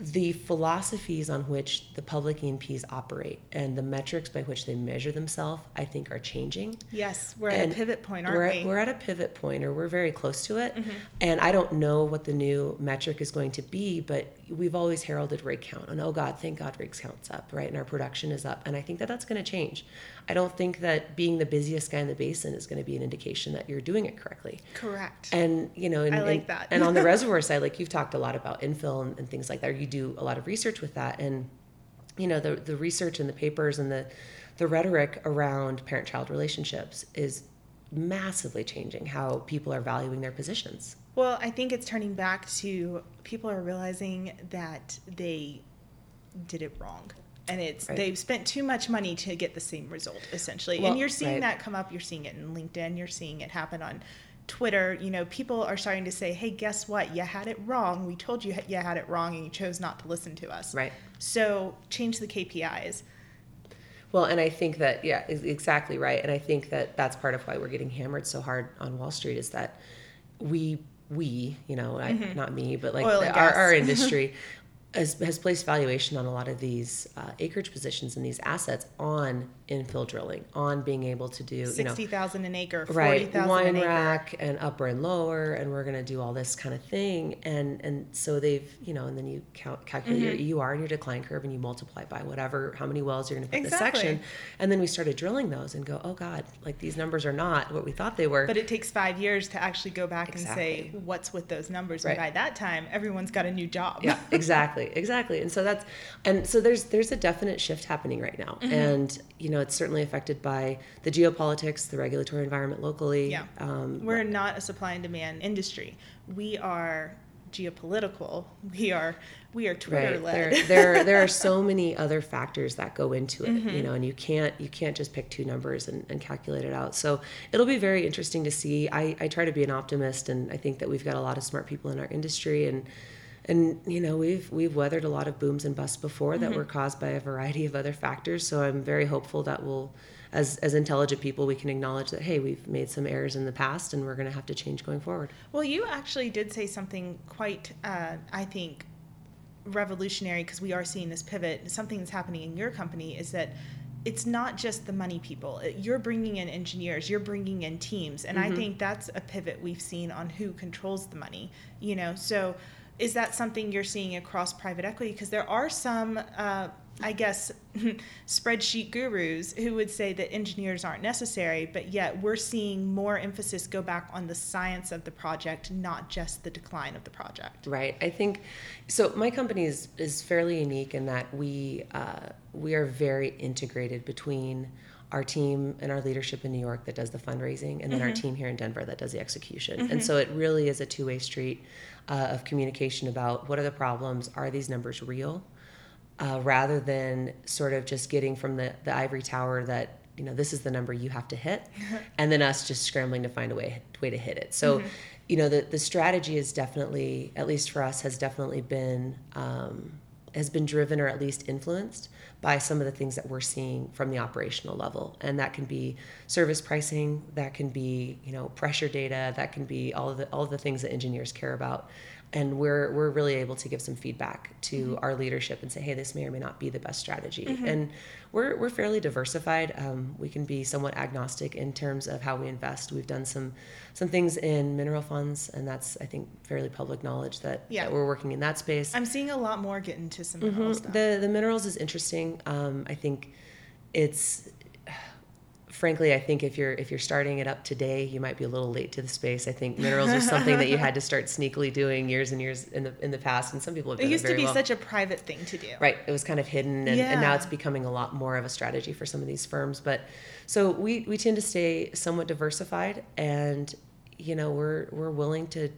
the philosophies on which the public E and Ps operate and the metrics by which they measure themselves, I think, are changing. Yes, we're and at a pivot point, aren't we're at, we? We're at a pivot point, or we're very close to it. Mm-hmm. And I don't know what the new metric is going to be, but we've always heralded rig count. And oh, God, thank God rig count's up, right? And our production is up. And I think that that's going to change. I don't think that being the busiest guy in the basin is going to be an indication that you're doing it correctly. Correct. And, you know, and, I like and, that. And on the reservoir side, like you've talked a lot about infill and, and things like that. You do a lot of research with that, and you know the the research and the papers and the the rhetoric around parent-child relationships is massively changing how people are valuing their positions. Well, I think it's turning back to people are realizing that they did it wrong, and it's right. They've spent too much money to get the same result, essentially. Well, and you're seeing right. that come up. You're seeing it in LinkedIn. You're seeing it happen on Twitter. You know, people are starting to say, hey, guess what? You had it wrong. We told you you had it wrong, and you chose not to listen to us. Right. So change the K P Is. Well, and I think that, yeah, exactly right. And I think that that's part of why we're getting hammered so hard on Wall Street is that we, we, you know, mm-hmm. I, not me, but like the, our, our industry has, has placed valuation on a lot of these uh, acreage positions and these assets on infill drilling, on being able to do, you know, sixty thousand an acre, forty thousand right, wine an acre. Rack and upper and lower, and we're going to do all this kind of thing. And and so they've, you know, and then you count, calculate mm-hmm. your E U R and your decline curve, and you multiply by whatever, how many wells you're going to put exactly. in this section. And then we started drilling those and go, oh God, like these numbers are not what we thought they were. But it takes five years to actually go back exactly. and say, what's with those numbers? Right. And by that time, everyone's got a new job. Yeah, exactly. Exactly. And so that's, and so there's, there's a definite shift happening right now. Mm-hmm. And, you know, it's certainly affected by the geopolitics, the regulatory environment locally. Yeah. Um, We're not a supply and demand industry. We are geopolitical. We are, we are Twitter led. Right. There, there, there are so many other factors that go into it, mm-hmm. you know, and you can't, you can't just pick two numbers and, and calculate it out. So it'll be very interesting to see. I, I try to be an optimist, and I think that we've got a lot of smart people in our industry, and And, you know, we've we've weathered a lot of booms and busts before that mm-hmm. were caused by a variety of other factors. So I'm very hopeful that we'll, as as intelligent people, we can acknowledge that, hey, we've made some errors in the past, and we're going to have to change going forward. Well, you actually did say something quite, uh, I think, revolutionary, because we are seeing this pivot. Something that's happening in your company is that it's not just the money people. You're bringing in engineers, you're bringing in teams. And mm-hmm. I think that's a pivot we've seen on who controls the money, you know, so... Is that something you're seeing across private equity? Because there are some, uh, I guess, spreadsheet gurus who would say that engineers aren't necessary, but yet we're seeing more emphasis go back on the science of the project, not just the decline of the project. Right. I think, so my company is, is fairly unique in that we uh, we are very integrated between our team and our leadership in New York that does the fundraising, and then mm-hmm. our team here in Denver that does the execution. Mm-hmm. And so it really is a two-way street uh, of communication about what are the problems, are these numbers real, uh, rather than sort of just getting from the, the ivory tower that, you know, this is the number you have to hit, and then us just scrambling to find a way, way to hit it. So, mm-hmm. you know, the, the strategy is definitely, at least for us, has definitely been... Um, has been driven or at least influenced by some of the things that we're seeing from the operational level. And that can be service pricing, that can be, you know, pressure data, that can be all of the, all of the things that engineers care about. And we're we're really able to give some feedback to mm-hmm. our leadership and say, hey, this may or may not be the best strategy. Mm-hmm. And we're we're fairly diversified. Um, we can be somewhat agnostic in terms of how we invest. We've done some some things in mineral funds, and that's, I think, fairly public knowledge that, yeah. that we're working in that space. I'm seeing a lot more get into some mineral mm-hmm. stuff. The, the minerals is interesting. Um, I think it's... Frankly, I think if you're if you're starting it up today, you might be a little late to the space. I think minerals are something that you had to start sneakily doing years and years in the in the past, and some people have done it very well. It used to be well. such a private thing to do. Right. It was kind of hidden, and, yeah. and now it's becoming a lot more of a strategy for some of these firms. But so we, we tend to stay somewhat diversified, and you know we're we're willing to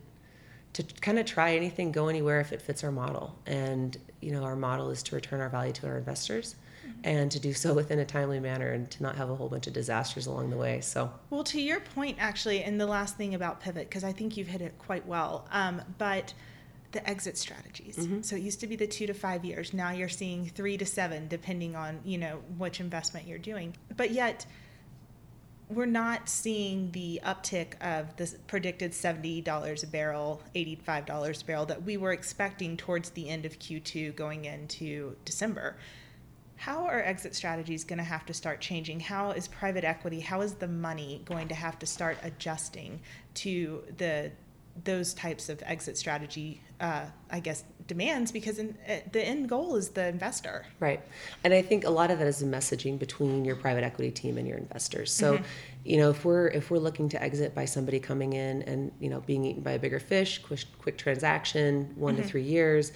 to kind of try anything, go anywhere if it fits our model. And you know our model is to return our value to our investors, and to do so within a timely manner, and to not have a whole bunch of disasters along the way. So, well, to your point, actually, and the last thing about pivot, because I think you've hit it quite well, um, but the exit strategies. Mm-hmm. So it used to be the two to five years. Now you're seeing three to seven, depending on, you know, which investment you're doing. But yet we're not seeing the uptick of the predicted seventy dollars a barrel, eighty-five dollars a barrel that we were expecting towards the end of Q two going into December. How are exit strategies going to have to start changing? How is private equity, how is the money going to have to start adjusting to the those types of exit strategy, uh, I guess, demands? Because in, uh, the end goal is the investor. Right. And I think a lot of that is the messaging between your private equity team and your investors. So, mm-hmm. you know, if we're if we're looking to exit by somebody coming in and, you know, being eaten by a bigger fish, quick, quick transaction, one mm-hmm. to three years,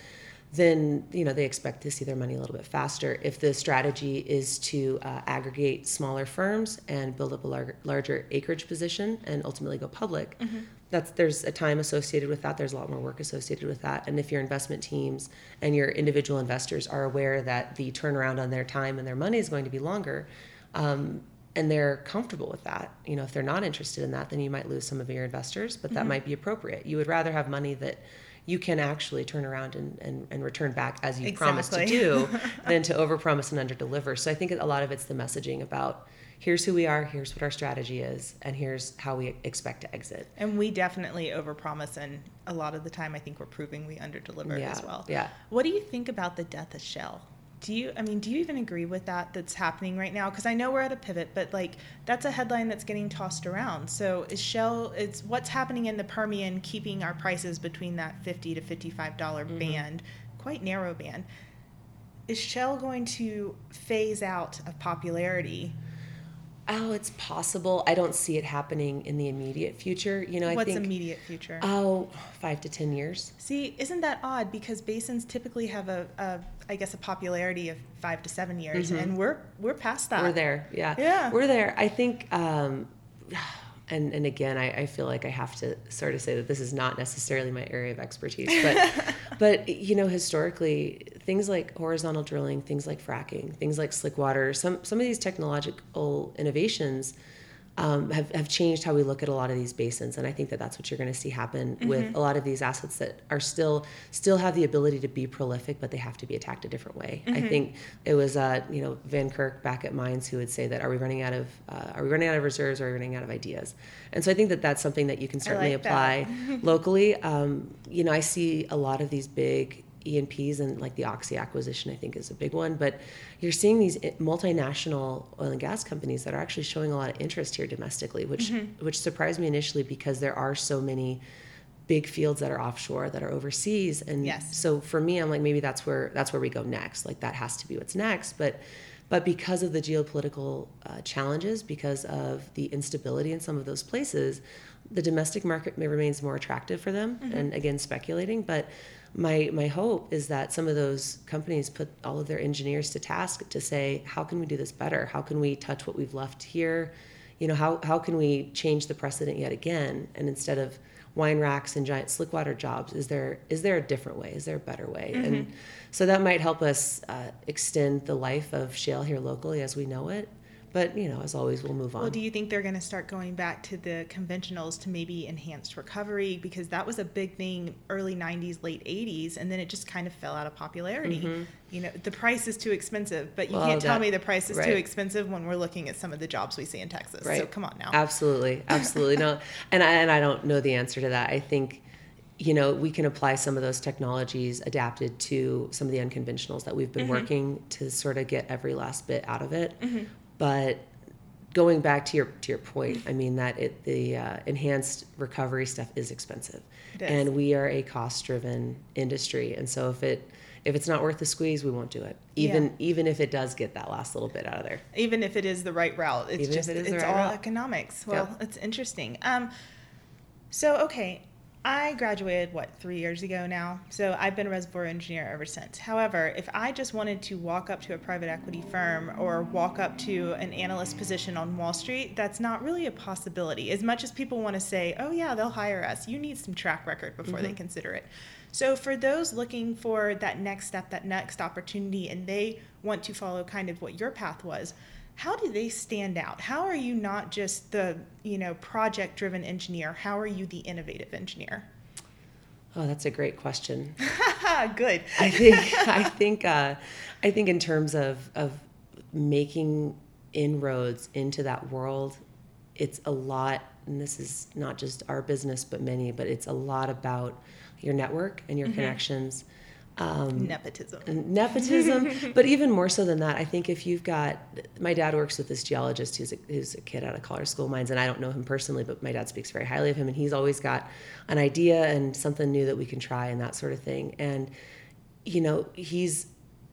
then, you know, they expect to see their money a little bit faster. If the strategy is to uh, aggregate smaller firms and build up a larger, larger acreage position and ultimately go public, mm-hmm. that's there's a time associated with that. There's a lot more work associated with that. And if your investment teams and your individual investors are aware that the turnaround on their time and their money is going to be longer, um, and they're comfortable with that, you know, if they're not interested in that, then you might lose some of your investors, but that mm-hmm. might be appropriate. You would rather have money that you can actually turn around and, and, and return back as you exactly. promised to do than to overpromise and underdeliver. So I think a lot of it's the messaging about here's who we are, here's what our strategy is, and here's how we expect to exit. And we definitely overpromise, and a lot of the time I think we're proving we underdeliver yeah, as well. Yeah. What do you think about the death of Shell? Do you, I mean, do you even agree with that that's happening right now? Because I know we're at a pivot, but like that's a headline that's getting tossed around. So is Shell, it's what's happening in the Permian, keeping our prices between that fifty to fifty-five dollars mm-hmm. band, quite narrow band. Is Shell going to phase out of popularity? Oh, it's possible. I don't see it happening in the immediate future. You know, I What's think, immediate future? Oh, five to ten years. See, isn't that odd? Because basins typically have a, a I guess, a popularity of five to seven years, mm-hmm. and we're we're past that. We're there. Yeah. Yeah. We're there. I think, um, and and again, I, I feel like I have to sort of say that this is not necessarily my area of expertise, but but you know, historically, things like horizontal drilling, things like fracking, things like slick water, some some of these technological innovations um, have, have changed how we look at a lot of these basins. And I think that that's what you're going to see happen mm-hmm. with a lot of these assets that are still still have the ability to be prolific, but they have to be attacked a different way. Mm-hmm. I think it was, uh, you know, Van Kirk back at Mines who would say that, are we running out of uh, are we running out of reserves or are we running out of ideas? And so I think that that's something that you can certainly like apply locally. Um, you know, I see a lot of these big E and Ps, and like the Oxy acquisition, I think, is a big one. But you're seeing these multinational oil and gas companies that are actually showing a lot of interest here domestically, which mm-hmm. which surprised me initially because there are so many big fields that are offshore that are overseas. And yes. so for me, I'm like, maybe that's where that's where we go next. Like that has to be what's next. But but because of the geopolitical uh, challenges, because of the instability in some of those places, the domestic market remains more attractive for them. Mm-hmm. And again, speculating, but. My my hope is that some of those companies put all of their engineers to task to say, how can we do this better? How can we touch what we've left here? You know, how how can we change the precedent yet again? And instead of wine racks and giant slickwater jobs, is there is there a different way? Is there a better way? Mm-hmm. And so that might help us uh, extend the life of shale here locally as we know it. But, you know, as always, we'll move on. Well, do you think they're going to start going back to the conventionals to maybe enhanced recovery? Because that was a big thing early nineties, late eighties, and then it just kind of fell out of popularity. Mm-hmm. You know, the price is too expensive, but you well, can't that, tell me the price is right. too expensive when we're looking at some of the jobs we see in Texas. Right. So come on now. Absolutely. Absolutely. no, and I, and I don't know the answer to that. I think, you know, we can apply some of those technologies adapted to some of the unconventionals that we've been mm-hmm. working to sort of get every last bit out of it. Mm-hmm. But going back to your to your point, I mean that it, the uh, enhanced recovery stuff is expensive, it is. And we are a cost-driven industry. And so if it if it's not worth the squeeze, we won't do it. Even yeah. even if it does get that last little bit out of there. Even if it is the right route, it's even just it it's right all route. Economics. Well, yep. It's interesting. Um, so okay. I graduated, what, three years ago now? So I've been a reservoir engineer ever since. However, if I just wanted to walk up to a private equity firm or walk up to an analyst position on Wall Street, that's not really a possibility. As much as people want to say, oh, yeah, they'll hire us, you need some track record before mm-hmm. they consider it. So for those looking for that next step, that next opportunity, and they want to follow kind of what your path was, how do they stand out? How are you not just the, you know, project-driven engineer? How are you the innovative engineer? Oh, that's a great question. Good. I think I think uh, I think in terms of of making inroads into that world it's a lot, and this is not just our business, but many, but it's a lot about your network and your mm-hmm. connections. Um, nepotism. Nepotism. But even more so than that, I think if you've got, my dad works with this geologist who's a, who's a kid out of Colorado School of Mines, and I don't know him personally, but my dad speaks very highly of him, and he's always got an idea and something new that we can try and that sort of thing. And, you know, he's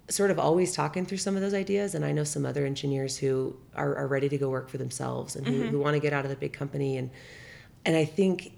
sort of always talking through some of those ideas. And I know some other engineers who are, are ready to go work for themselves and mm-hmm. who, who want to get out of the big company. And, and I think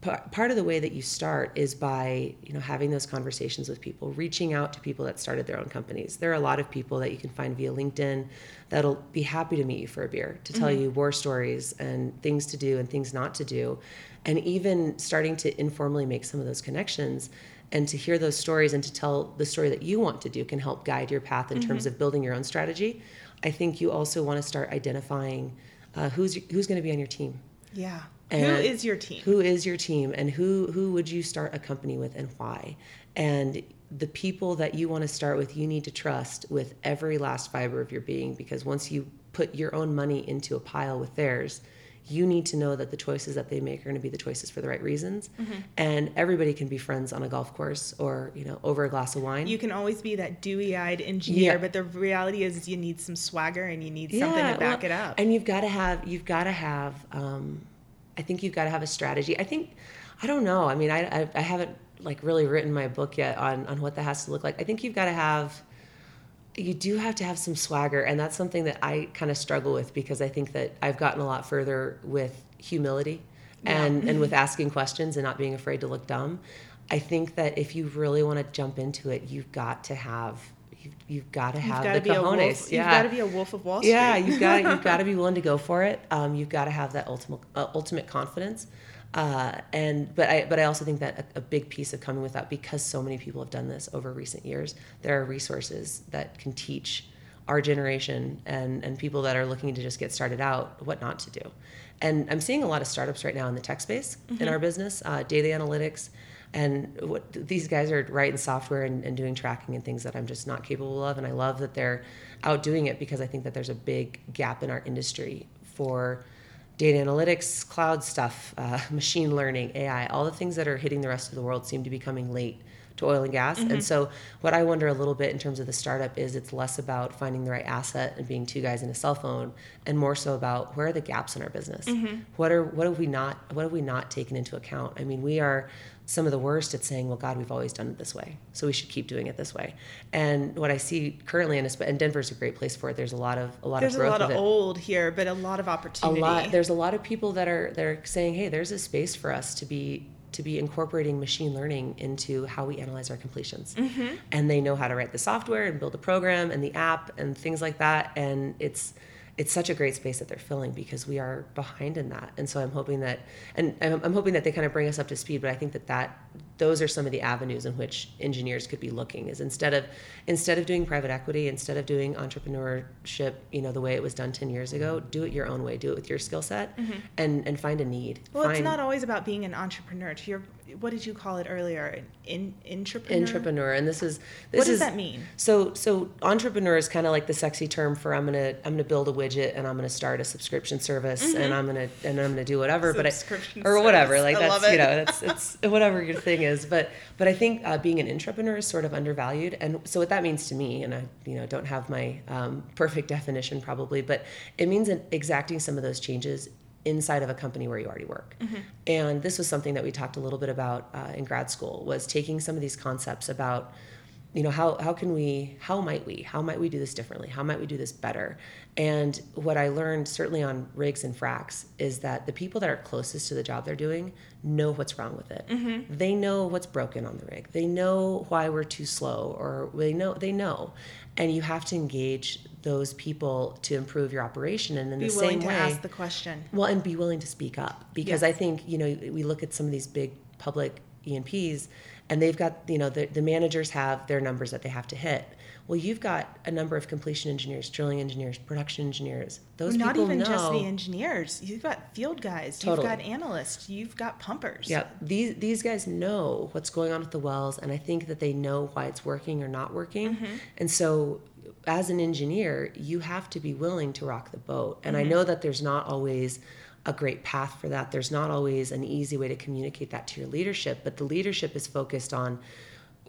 part of the way that you start is by, you know, having those conversations with people, reaching out to people that started their own companies. There are a lot of people that you can find via LinkedIn that'll be happy to meet you for a beer, to tell mm-hmm. you war stories and things to do and things not to do. And even starting to informally make some of those connections and to hear those stories and to tell the story that you want to do can help guide your path in mm-hmm. terms of building your own strategy. I think you also want to start identifying uh, who's who's going to be on your team. Yeah. And who is your team? Who is your team, and who, who would you start a company with, and why? And the people that you want to start with, you need to trust with every last fiber of your being, because once you put your own money into a pile with theirs, you need to know that the choices that they make are going to be the choices for the right reasons. Mm-hmm. And everybody can be friends on a golf course or, you know, over a glass of wine. You can always be that dewy-eyed engineer, yeah. but the reality is you need some swagger and you need something yeah, to back well, it up. And you've got to have, you've got to have, um, I think you've got to have a strategy. I think, I don't know. I mean, I, I I haven't like really written my book yet on on what that has to look like. I think you've got to have, you do have to have some swagger. And that's something that I kind of struggle with, because I think that I've gotten a lot further with humility and, yeah. and with asking questions and not being afraid to look dumb. I think that if you really want to jump into it, you've got to have You've, you've got to have the cojones. Yeah. You've got to be a wolf of Wall Street. Yeah, you've got you've got to be willing to go for it. Um, you've got to have that ultimate uh, ultimate confidence. Uh, and but I but I also think that a, a big piece of coming with that, because so many people have done this over recent years, there are resources that can teach our generation and and people that are looking to just get started out what not to do. And I'm seeing a lot of startups right now in the tech space mm-hmm. in our business, uh, data analytics. And what, these guys are writing software and, and doing tracking and things that I'm just not capable of. And I love that they're out doing it, because I think that there's a big gap in our industry for data analytics, cloud stuff, uh, machine learning, A I, all the things that are hitting the rest of the world seem to be coming late to oil and gas. Mm-hmm. And so what I wonder a little bit in terms of the startup is it's less about finding the right asset and being two guys in a cell phone, and more so about where are the gaps in our business? Mm-hmm. What are, what have we not, what have we not taken into account? I mean, we are some of the worst at saying, well, God, we've always done it this way, so we should keep doing it this way. And what I see currently, in and Denver's a great place for it. There's a lot of a lot there's of growth. There's a lot of it. Old here, but a lot of opportunity. A lot. There's a lot of people that are that are saying, hey, there's a space for us to be to be incorporating machine learning into how we analyze our completions. Mm-hmm. And they know how to write the software and build a program and the app and things like that. And it's. It's such a great space that they're filling, because we are behind in that. And so I'm hoping that, and I'm hoping that they kind of bring us up to speed, but I think that that, those are some of the avenues in which engineers could be looking, is instead of, instead of doing private equity, instead of doing entrepreneurship, you know, the way it was done ten years ago, do it your own way, do it with your skill set mm-hmm. and, and find a need. Well, find, it's not always about being an entrepreneur to your, what did you call it earlier? An intrapreneur? Intrapreneur. And this is, this what does is, that mean? So, so entrepreneur is kind of like the sexy term for I'm going to, I'm going to build a widget and I'm going to start a subscription service mm-hmm. and I'm going to, and I'm going to do whatever, but it, or whatever, service. Like I that's, you know, that's, it's whatever your thing is. But, but I think uh, being an intrapreneur is sort of undervalued. And so what that means to me, and I, you know, don't have my um, perfect definition probably, but it means exacting some of those changes inside of a company where you already work. Mm-hmm. And this was something that we talked a little bit about uh, in grad school, was taking some of these concepts about, you know, how, how can we, how might we, how might we do this differently? How might we do this better? And what I learned certainly on rigs and fracs is that the people that are closest to the job they're doing know what's wrong with it. Mm-hmm. They know what's broken on the rig. They know why we're too slow, or they know, they know. And you have to engage those people to improve your operation. And in the same way, be willing to ask the question. Well, and be willing to speak up, because yes. I think, you know, we look at some of these big public E and Ps, and they've got, you know, the, the managers have their numbers that they have to hit. Well, you've got a number of completion engineers, drilling engineers, production engineers. Those Not people know. Not even just the engineers. You've got field guys. Totally. You've got analysts. You've got pumpers. Yeah. These these guys know what's going on with the wells, and I think that they know why it's working or not working. Mm-hmm. And so as an engineer, you have to be willing to rock the boat. And mm-hmm. I know that there's not always a great path for that. There's not always an easy way to communicate that to your leadership, but the leadership is focused on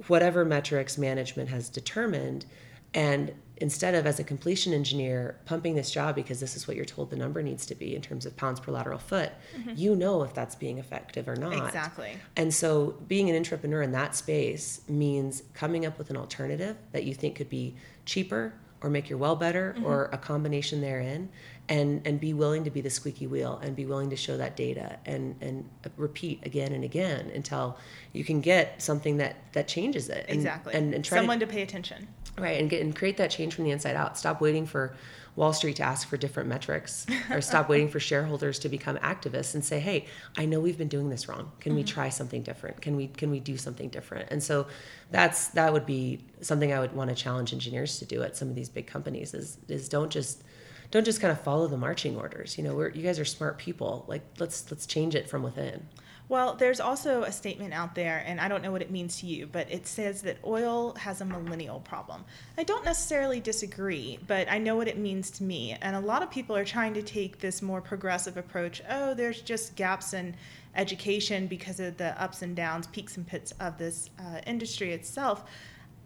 whatever metrics management has determined. And instead of, as a completion engineer, pumping this job because this is what you're told the number needs to be in terms of pounds per lateral foot, mm-hmm. you know if that's being effective or not. Exactly. And so being an entrepreneur in that space means coming up with an alternative that you think could be cheaper or make your well better mm-hmm. or a combination therein, and, and be willing to be the squeaky wheel and be willing to show that data and, and repeat again and again until you can get something that, that changes it. And, exactly. And, and try Someone to, to pay attention. Right, and get and create that change from the inside out. Stop waiting for Wall Street to ask for different metrics, or stop waiting for shareholders to become activists and say, "Hey, I know we've been doing this wrong. Can mm-hmm. we try something different? Can we can we do something different?" And so, that's that would be something I would want to challenge engineers to do at some of these big companies. Is is don't just don't just kind of follow the marching orders. You know, we're, you guys are smart people. Like let's let's change it from within. Well, there's also a statement out there, and I don't know what it means to you, but it says that oil has a millennial problem. I don't necessarily disagree, but I know what it means to me. And a lot of people are trying to take this more progressive approach. Oh, there's just gaps in education because of the ups and downs, peaks and pits of this uh, industry itself.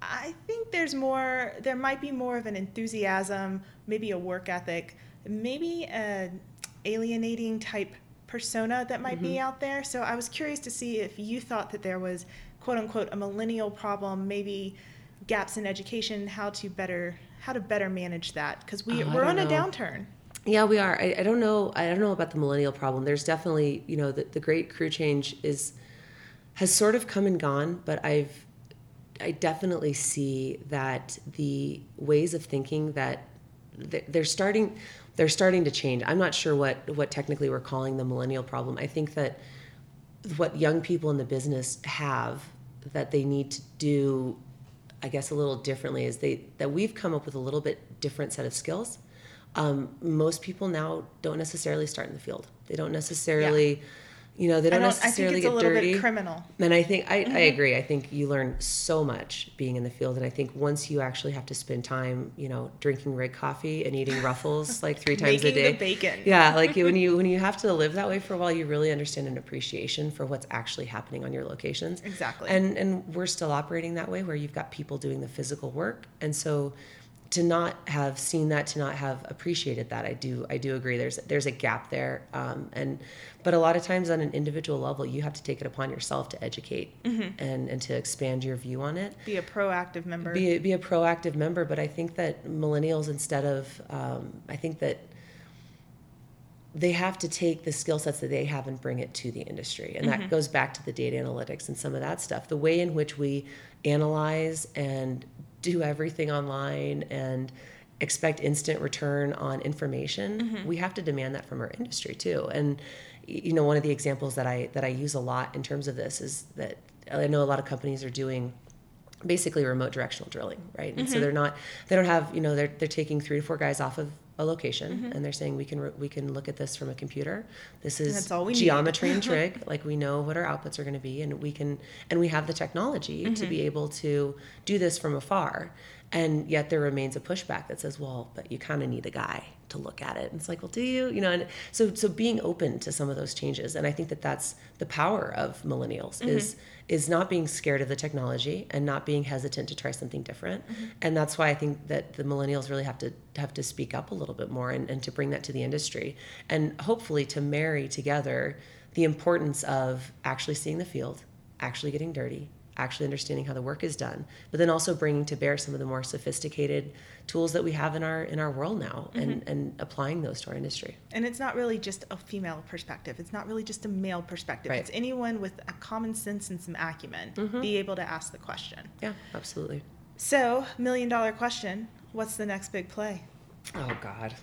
I think there's more, there might be more of an enthusiasm, maybe a work ethic, maybe an alienating type persona that might mm-hmm. be out there. So I was curious to see if you thought that there was, quote unquote, a millennial problem, maybe gaps in education, how to better how to better manage that, because we, oh, we're on know. a downturn. Yeah, we are. I, I don't know. I don't know about the millennial problem. There's definitely, you know, the, the Great Crew Change is has sort of come and gone, but I've I definitely see that the ways of thinking that they're starting. They're starting to change. I'm not sure what, what technically we're calling the millennial problem. I think that what young people in the business have that they need to do, I guess, a little differently is they that we've come up with a little bit different set of skills. Um, most people now don't necessarily start in the field. They don't necessarily... Yeah. You know, they don't, don't necessarily get dirty. I think it's a little bit criminal. And I think, I, mm-hmm. I agree. I think you learn so much being in the field. And I think once you actually have to spend time, you know, drinking red coffee and eating Ruffles like three times a day. Making the bacon. Yeah, like when you when you have to live that way for a while, you really understand an appreciation for what's actually happening on your locations. Exactly. And and we're still operating that way where you've got people doing the physical work. And so to not have seen that, to not have appreciated that, I do I do agree there's there's a gap there. Um, and but a lot of times on an individual level, you have to take it upon yourself to educate mm-hmm. and, and to expand your view on it. Be a proactive member. Be a, be a proactive member. But I think that millennials, instead of, um, I think that they have to take the skill sets that they have and bring it to the industry. And mm-hmm. that goes back to the data analytics and some of that stuff. The way in which we analyze and do everything online and expect instant return on information, mm-hmm. we have to demand that from our industry too. And you know, one of the examples that I that I use a lot in terms of this is that I know a lot of companies are doing basically remote directional drilling, right? And mm-hmm. so they're not they don't have, you know, they're they're taking three to four guys off of a location mm-hmm. and they're saying we can re- we can look at this from a computer. This is geometry and trig. Like we know what our outputs are going to be, and we can and we have the technology mm-hmm. to be able to do this from afar. And yet there remains a pushback that says, well, but you kind of need a guy to look at it. And it's like, well, do you? You know, and so so being open to some of those changes. And I think that that's the power of millennials mm-hmm. is is not being scared of the technology and not being hesitant to try something different. Mm-hmm. And that's why I think that the millennials really have to have to speak up a little bit more and, and to bring that to the industry. And hopefully to marry together the importance of actually seeing the field, actually getting dirty, actually understanding how the work is done, but then also bringing to bear some of the more sophisticated tools that we have in our in our world now mm-hmm. and, and applying those to our industry. And it's not really just a female perspective. It's not really just a male perspective. Right. It's anyone with a common sense and some acumen mm-hmm. be able to ask the question. Yeah, absolutely. So, million dollar question, what's the next big play? Oh, God.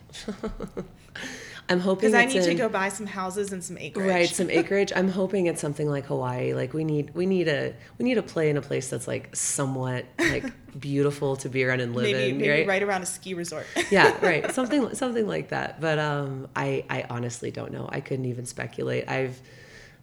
I'm hoping because I need in, to go buy some houses and some acreage. Right, some acreage. I'm hoping it's something like Hawaii. Like we need, we need a, we need a play in a place that's like somewhat like beautiful to be around and live maybe, in. Maybe right? right around a ski resort. Yeah, right. Something, something like that. But um, I, I honestly don't know. I couldn't even speculate. I've,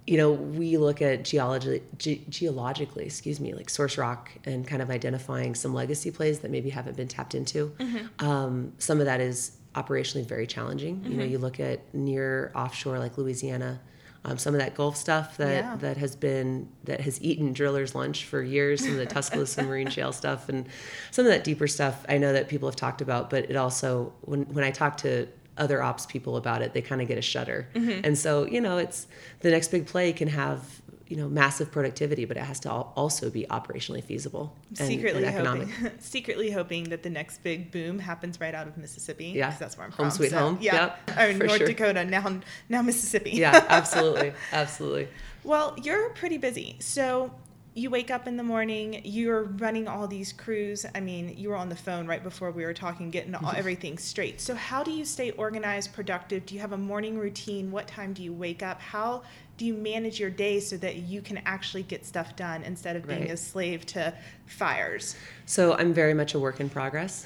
you know, we look at geology, ge- geologically, excuse me, like source rock and kind of identifying some legacy plays that maybe haven't been tapped into. Mm-hmm. Um, some of that is operationally very challenging. Mm-hmm. You know, you look at near offshore like Louisiana, um, some of that Gulf stuff that, yeah. that has been, that has eaten drillers' lunch for years, some of the Tuscaloosa marine shale stuff and some of that deeper stuff I know that people have talked about, but it also, when, when I talk to other ops people about it, they kind of get a shudder. Mm-hmm. And so, you know, it's the next big play can have, you know, massive productivity, but it has to also be operationally feasible and, secretly and economic. Hoping, secretly hoping that the next big boom happens right out of Mississippi. Yeah. Because that's where I'm from. Home sweet so, home. Yeah. Yep, or North sure. Dakota, now, now Mississippi. Yeah, absolutely. Absolutely. Well, you're pretty busy. So you wake up in the morning, you're running all these crews. I mean, you were on the phone right before we were talking, getting all, everything straight. So how do you stay organized, productive? Do you have a morning routine? What time do you wake up? How do you manage your day so that you can actually get stuff done instead of being right. a slave to fires? So I'm very much a work in progress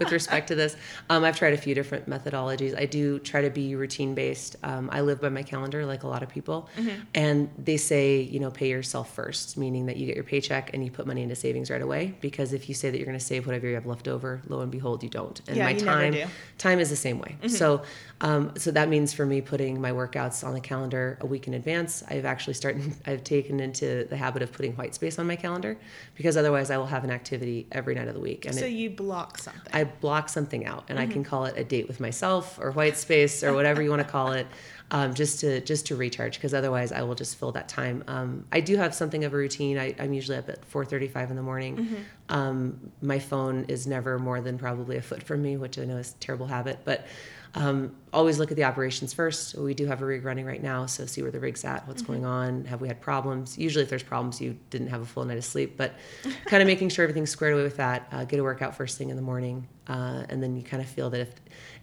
with respect to this. Um, I've tried a few different methodologies. I do try to be routine based. Um, I live by my calendar like a lot of people. Mm-hmm. And they say, you know, pay yourself first, meaning that you get your paycheck and you put money into savings right away. Because if you say that you're going to save whatever you have left over, lo and behold, you don't. And yeah, my you time, never do. time is the same way. Mm-hmm. So, um, so that means for me putting my workouts on the calendar a week in advance. I've actually started, I've taken into the habit of putting white space on my calendar because otherwise I will have an activity every night of the week. And so it, you block something. I block something out and mm-hmm. I can call it a date with myself or white space or whatever you want to call it, um, just to, just to recharge because otherwise I will just fill that time. Um, I do have something of a routine. I, I'm usually up at four thirty-five in the morning. Mm-hmm. Um, my phone is never more than probably a foot from me, which I know is a terrible habit, but Um, always look at the operations first. We do have a rig running right now, so see where the rig's at, what's mm-hmm. going on, have we had problems? Usually if there's problems, you didn't have a full night of sleep, but kind of making sure everything's squared away with that, uh, get a workout first thing in the morning, uh, and then you kind of feel that if,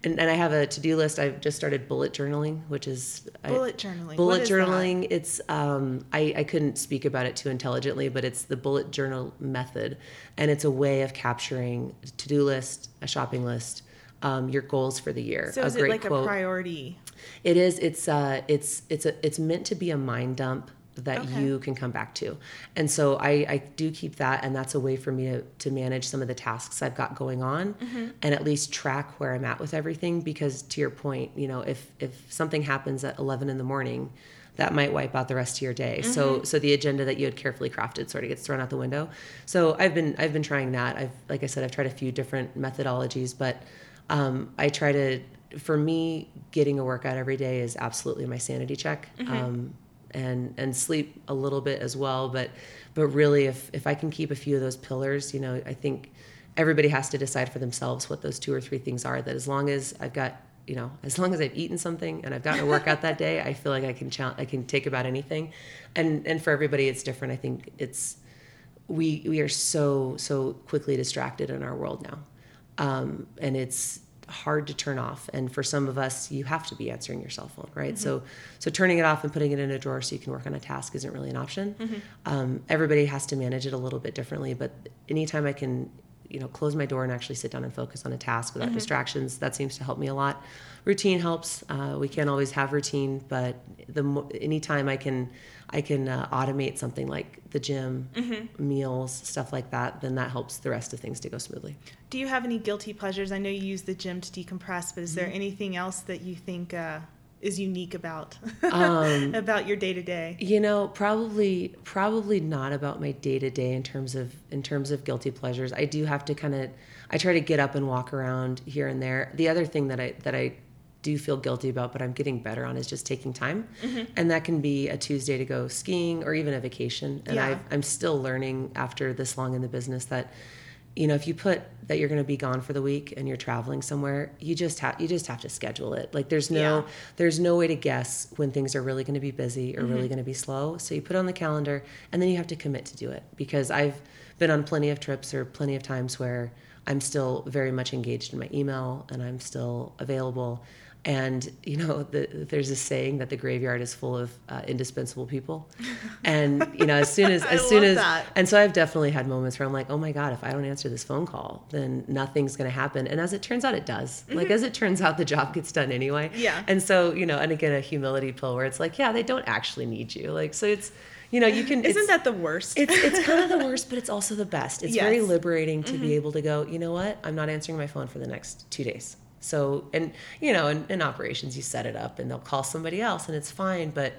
and, and I have a to-do list. I've just started bullet journaling, which is... Bullet I, journaling. Bullet journaling, that? It's, um, I, I couldn't speak about it too intelligently, but it's the bullet journal method, and it's a way of capturing a to-do list, a shopping list, Um, your goals for the year. So is it like a priority? It is. It's uh, it's it's a, it's meant to be a mind dump that okay. you can come back to. And so I, I do keep that, and that's a way for me to, to manage some of the tasks I've got going on mm-hmm. and at least track where I'm at with everything. Because to your point, you know, if, if something happens at eleven in the morning, that might wipe out the rest of your day. Mm-hmm. So, so the agenda that you had carefully crafted sort of gets thrown out the window. So I've been, I've been trying that. I've, like I said, I've tried a few different methodologies, but Um, I try to, for me, getting a workout every day is absolutely my sanity check, mm-hmm. um, and, and sleep a little bit as well. But, but really if, if I can keep a few of those pillars, you know, I think everybody has to decide for themselves what those two or three things are that as long as I've got, you know, as long as I've eaten something and I've gotten a workout that day, I feel like I can challenge, I can take about anything. And, and for everybody, it's different. I think it's, we, we are so, so quickly distracted in our world now. Um, and it's hard to turn off. And for some of us, you have to be answering your cell phone, right? Mm-hmm. So, so turning it off and putting it in a drawer so you can work on a task isn't really an option. Mm-hmm. Um, everybody has to manage it a little bit differently, but anytime I can, you know, close my door and actually sit down and focus on a task without mm-hmm. distractions, that seems to help me a lot. Routine helps. Uh, we can't always have routine, but the mo- anytime I can, I can uh, automate something like the gym, mm-hmm. meals, stuff like that, then that helps the rest of things to go smoothly. Do you have any guilty pleasures? I know you use the gym to decompress, but is mm-hmm. there anything else that you think uh, is unique about um, about your day to day? You know, probably probably not about my day to day in terms of in terms of guilty pleasures. I do have to kind of I try to get up and walk around here and there. The other thing that I that I do feel guilty about, but I'm getting better on is just taking time. Mm-hmm. And that can be a Tuesday to go skiing or even a vacation. And yeah. I've, I'm still learning after this long in the business that, you know, if you put that you're going to be gone for the week and you're traveling somewhere, you just have, you just have to schedule it. Like there's no, yeah. there's no way to guess when things are really going to be busy or mm-hmm. really going to be slow. So you put it on the calendar and then you have to commit to do it because I've been on plenty of trips or plenty of times where I'm still very much engaged in my email, and I'm still available. And, you know, the, there's a saying that the graveyard is full of uh, indispensable people. And, you know, as soon as, as soon as, that. And so I've definitely had moments where I'm like, oh my God, if I don't answer this phone call, then nothing's going to happen. And as it turns out, it does. Mm-hmm. Like, as it turns out, the job gets done anyway. Yeah. And so, you know, and again, a humility pill where it's like, yeah, they don't actually need you. Like, so it's, you know, you can, isn't that the worst? It's, it's kind of the worst, but it's also the best. It's yes. very liberating to mm-hmm. be able to go, you know what, I'm not answering my phone for the next two days. So, and, you know, in, in operations, you set it up and they'll call somebody else and it's fine, but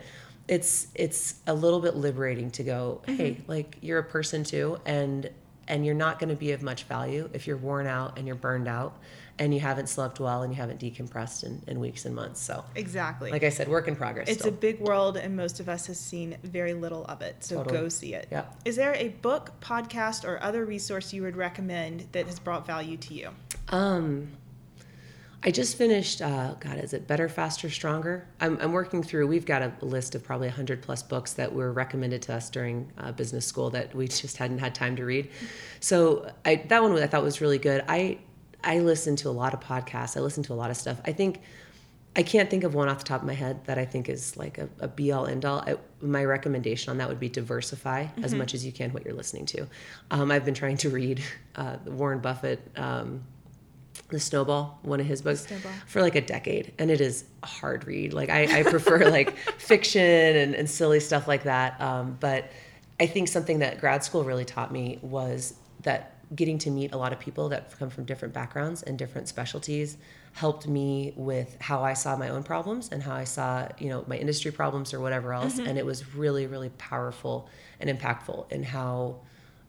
it's, it's a little bit liberating to go, hey, mm-hmm. like, you're a person too. And, and you're not going to be of much value if you're worn out and you're burned out and you haven't slept well and you haven't decompressed in, in weeks and months. So exactly. Like I said, work in progress. It's still. A big world, and most of us has seen very little of it. So totally. Go see it. Yep. Is there a book, podcast, or other resource you would recommend that has brought value to you? Um, I just finished, uh, God, is it Better, Faster, Stronger? I'm, I'm working through, we've got a list of probably one hundred plus books that were recommended to us during uh, business school that we just hadn't had time to read. So I, that one I thought was really good. I I listen to a lot of podcasts. I listen to a lot of stuff. I think, I can't think of one off the top of my head that I think is like a, a be-all, end-all. I, my recommendation on that would be diversify mm-hmm. as much as you can what you're listening to. Um, I've been trying to read uh, Warren Buffett, um The Snowball, one of his books, for like a decade, and it is a hard read. Like, I, I prefer like fiction and, and silly stuff like that. Um, but I think something that grad school really taught me was that getting to meet a lot of people that come from different backgrounds and different specialties helped me with how I saw my own problems and how I saw, you know, my industry problems or whatever else. Mm-hmm. And it was really, really powerful and impactful in how,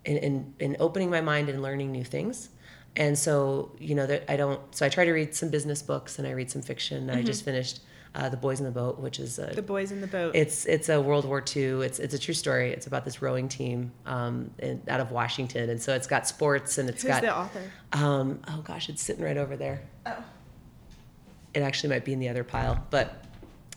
in in, in opening my mind and learning new things. And so, you know, there, I don't, so I try to read some business books and I read some fiction. And mm-hmm. I just finished uh, The Boys in the Boat, which is a... The Boys in the Boat. It's it's a World War Two. It's it's a true story. It's about this rowing team um, in, out of Washington. And so it's got sports and it's Who's got... Who's the author? Um, oh, gosh, it's sitting right over there. Oh. It actually might be in the other pile, but...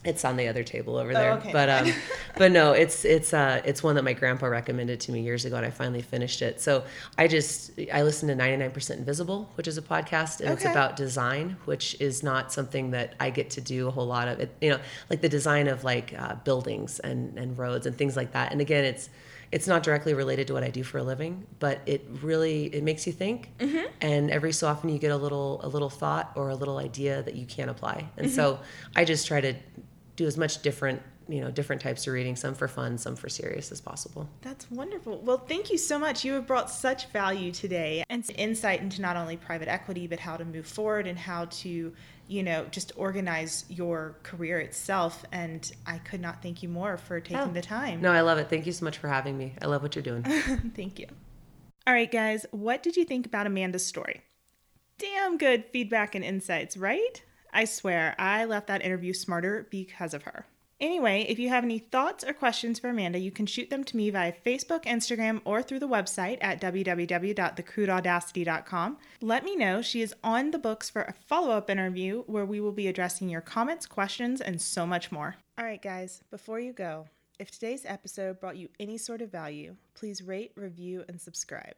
It's on the other table over there, oh, okay. but um, but no, it's it's uh it's one that my grandpa recommended to me years ago, and I finally finished it. So I just I listen to ninety-nine percent Invisible, which is a podcast, and okay. it's about design, which is not something that I get to do a whole lot of. It, you know, like the design of like uh, buildings and, and roads and things like that. And again, it's it's not directly related to what I do for a living, but it really it makes you think. Mm-hmm. And every so often, you get a little a little thought or a little idea that you can apply. And mm-hmm. so I just try to. Do as much different, you know, different types of reading, some for fun, some for serious as possible. That's wonderful. Well, thank you so much. You have brought such value today and insight into not only private equity, but how to move forward and how to, you know, just organize your career itself. And I could not thank you more for taking oh. the time. No, I love it. Thank you so much for having me. I love what you're doing. Thank you. All right, guys, what did you think about Amanda's story? Damn good feedback and insights, right? I swear, I left that interview smarter because of her. Anyway, if you have any thoughts or questions for Amanda, you can shoot them to me via Facebook, Instagram, or through the website at w w w dot the crude audacity dot com. Let me know. She is on the books for a follow-up interview where we will be addressing your comments, questions, and so much more. All right, guys, before you go, if today's episode brought you any sort of value, please rate, review, and subscribe.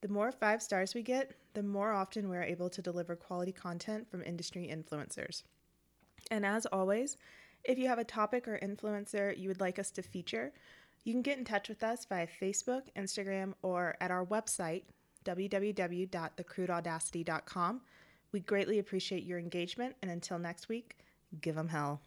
The more five stars we get, the more often we're able to deliver quality content from industry influencers. And as always, if you have a topic or influencer you would like us to feature, you can get in touch with us via Facebook, Instagram, or at our website, w w w dot the crude audacity dot com. We greatly appreciate your engagement, and until next week, give 'em hell.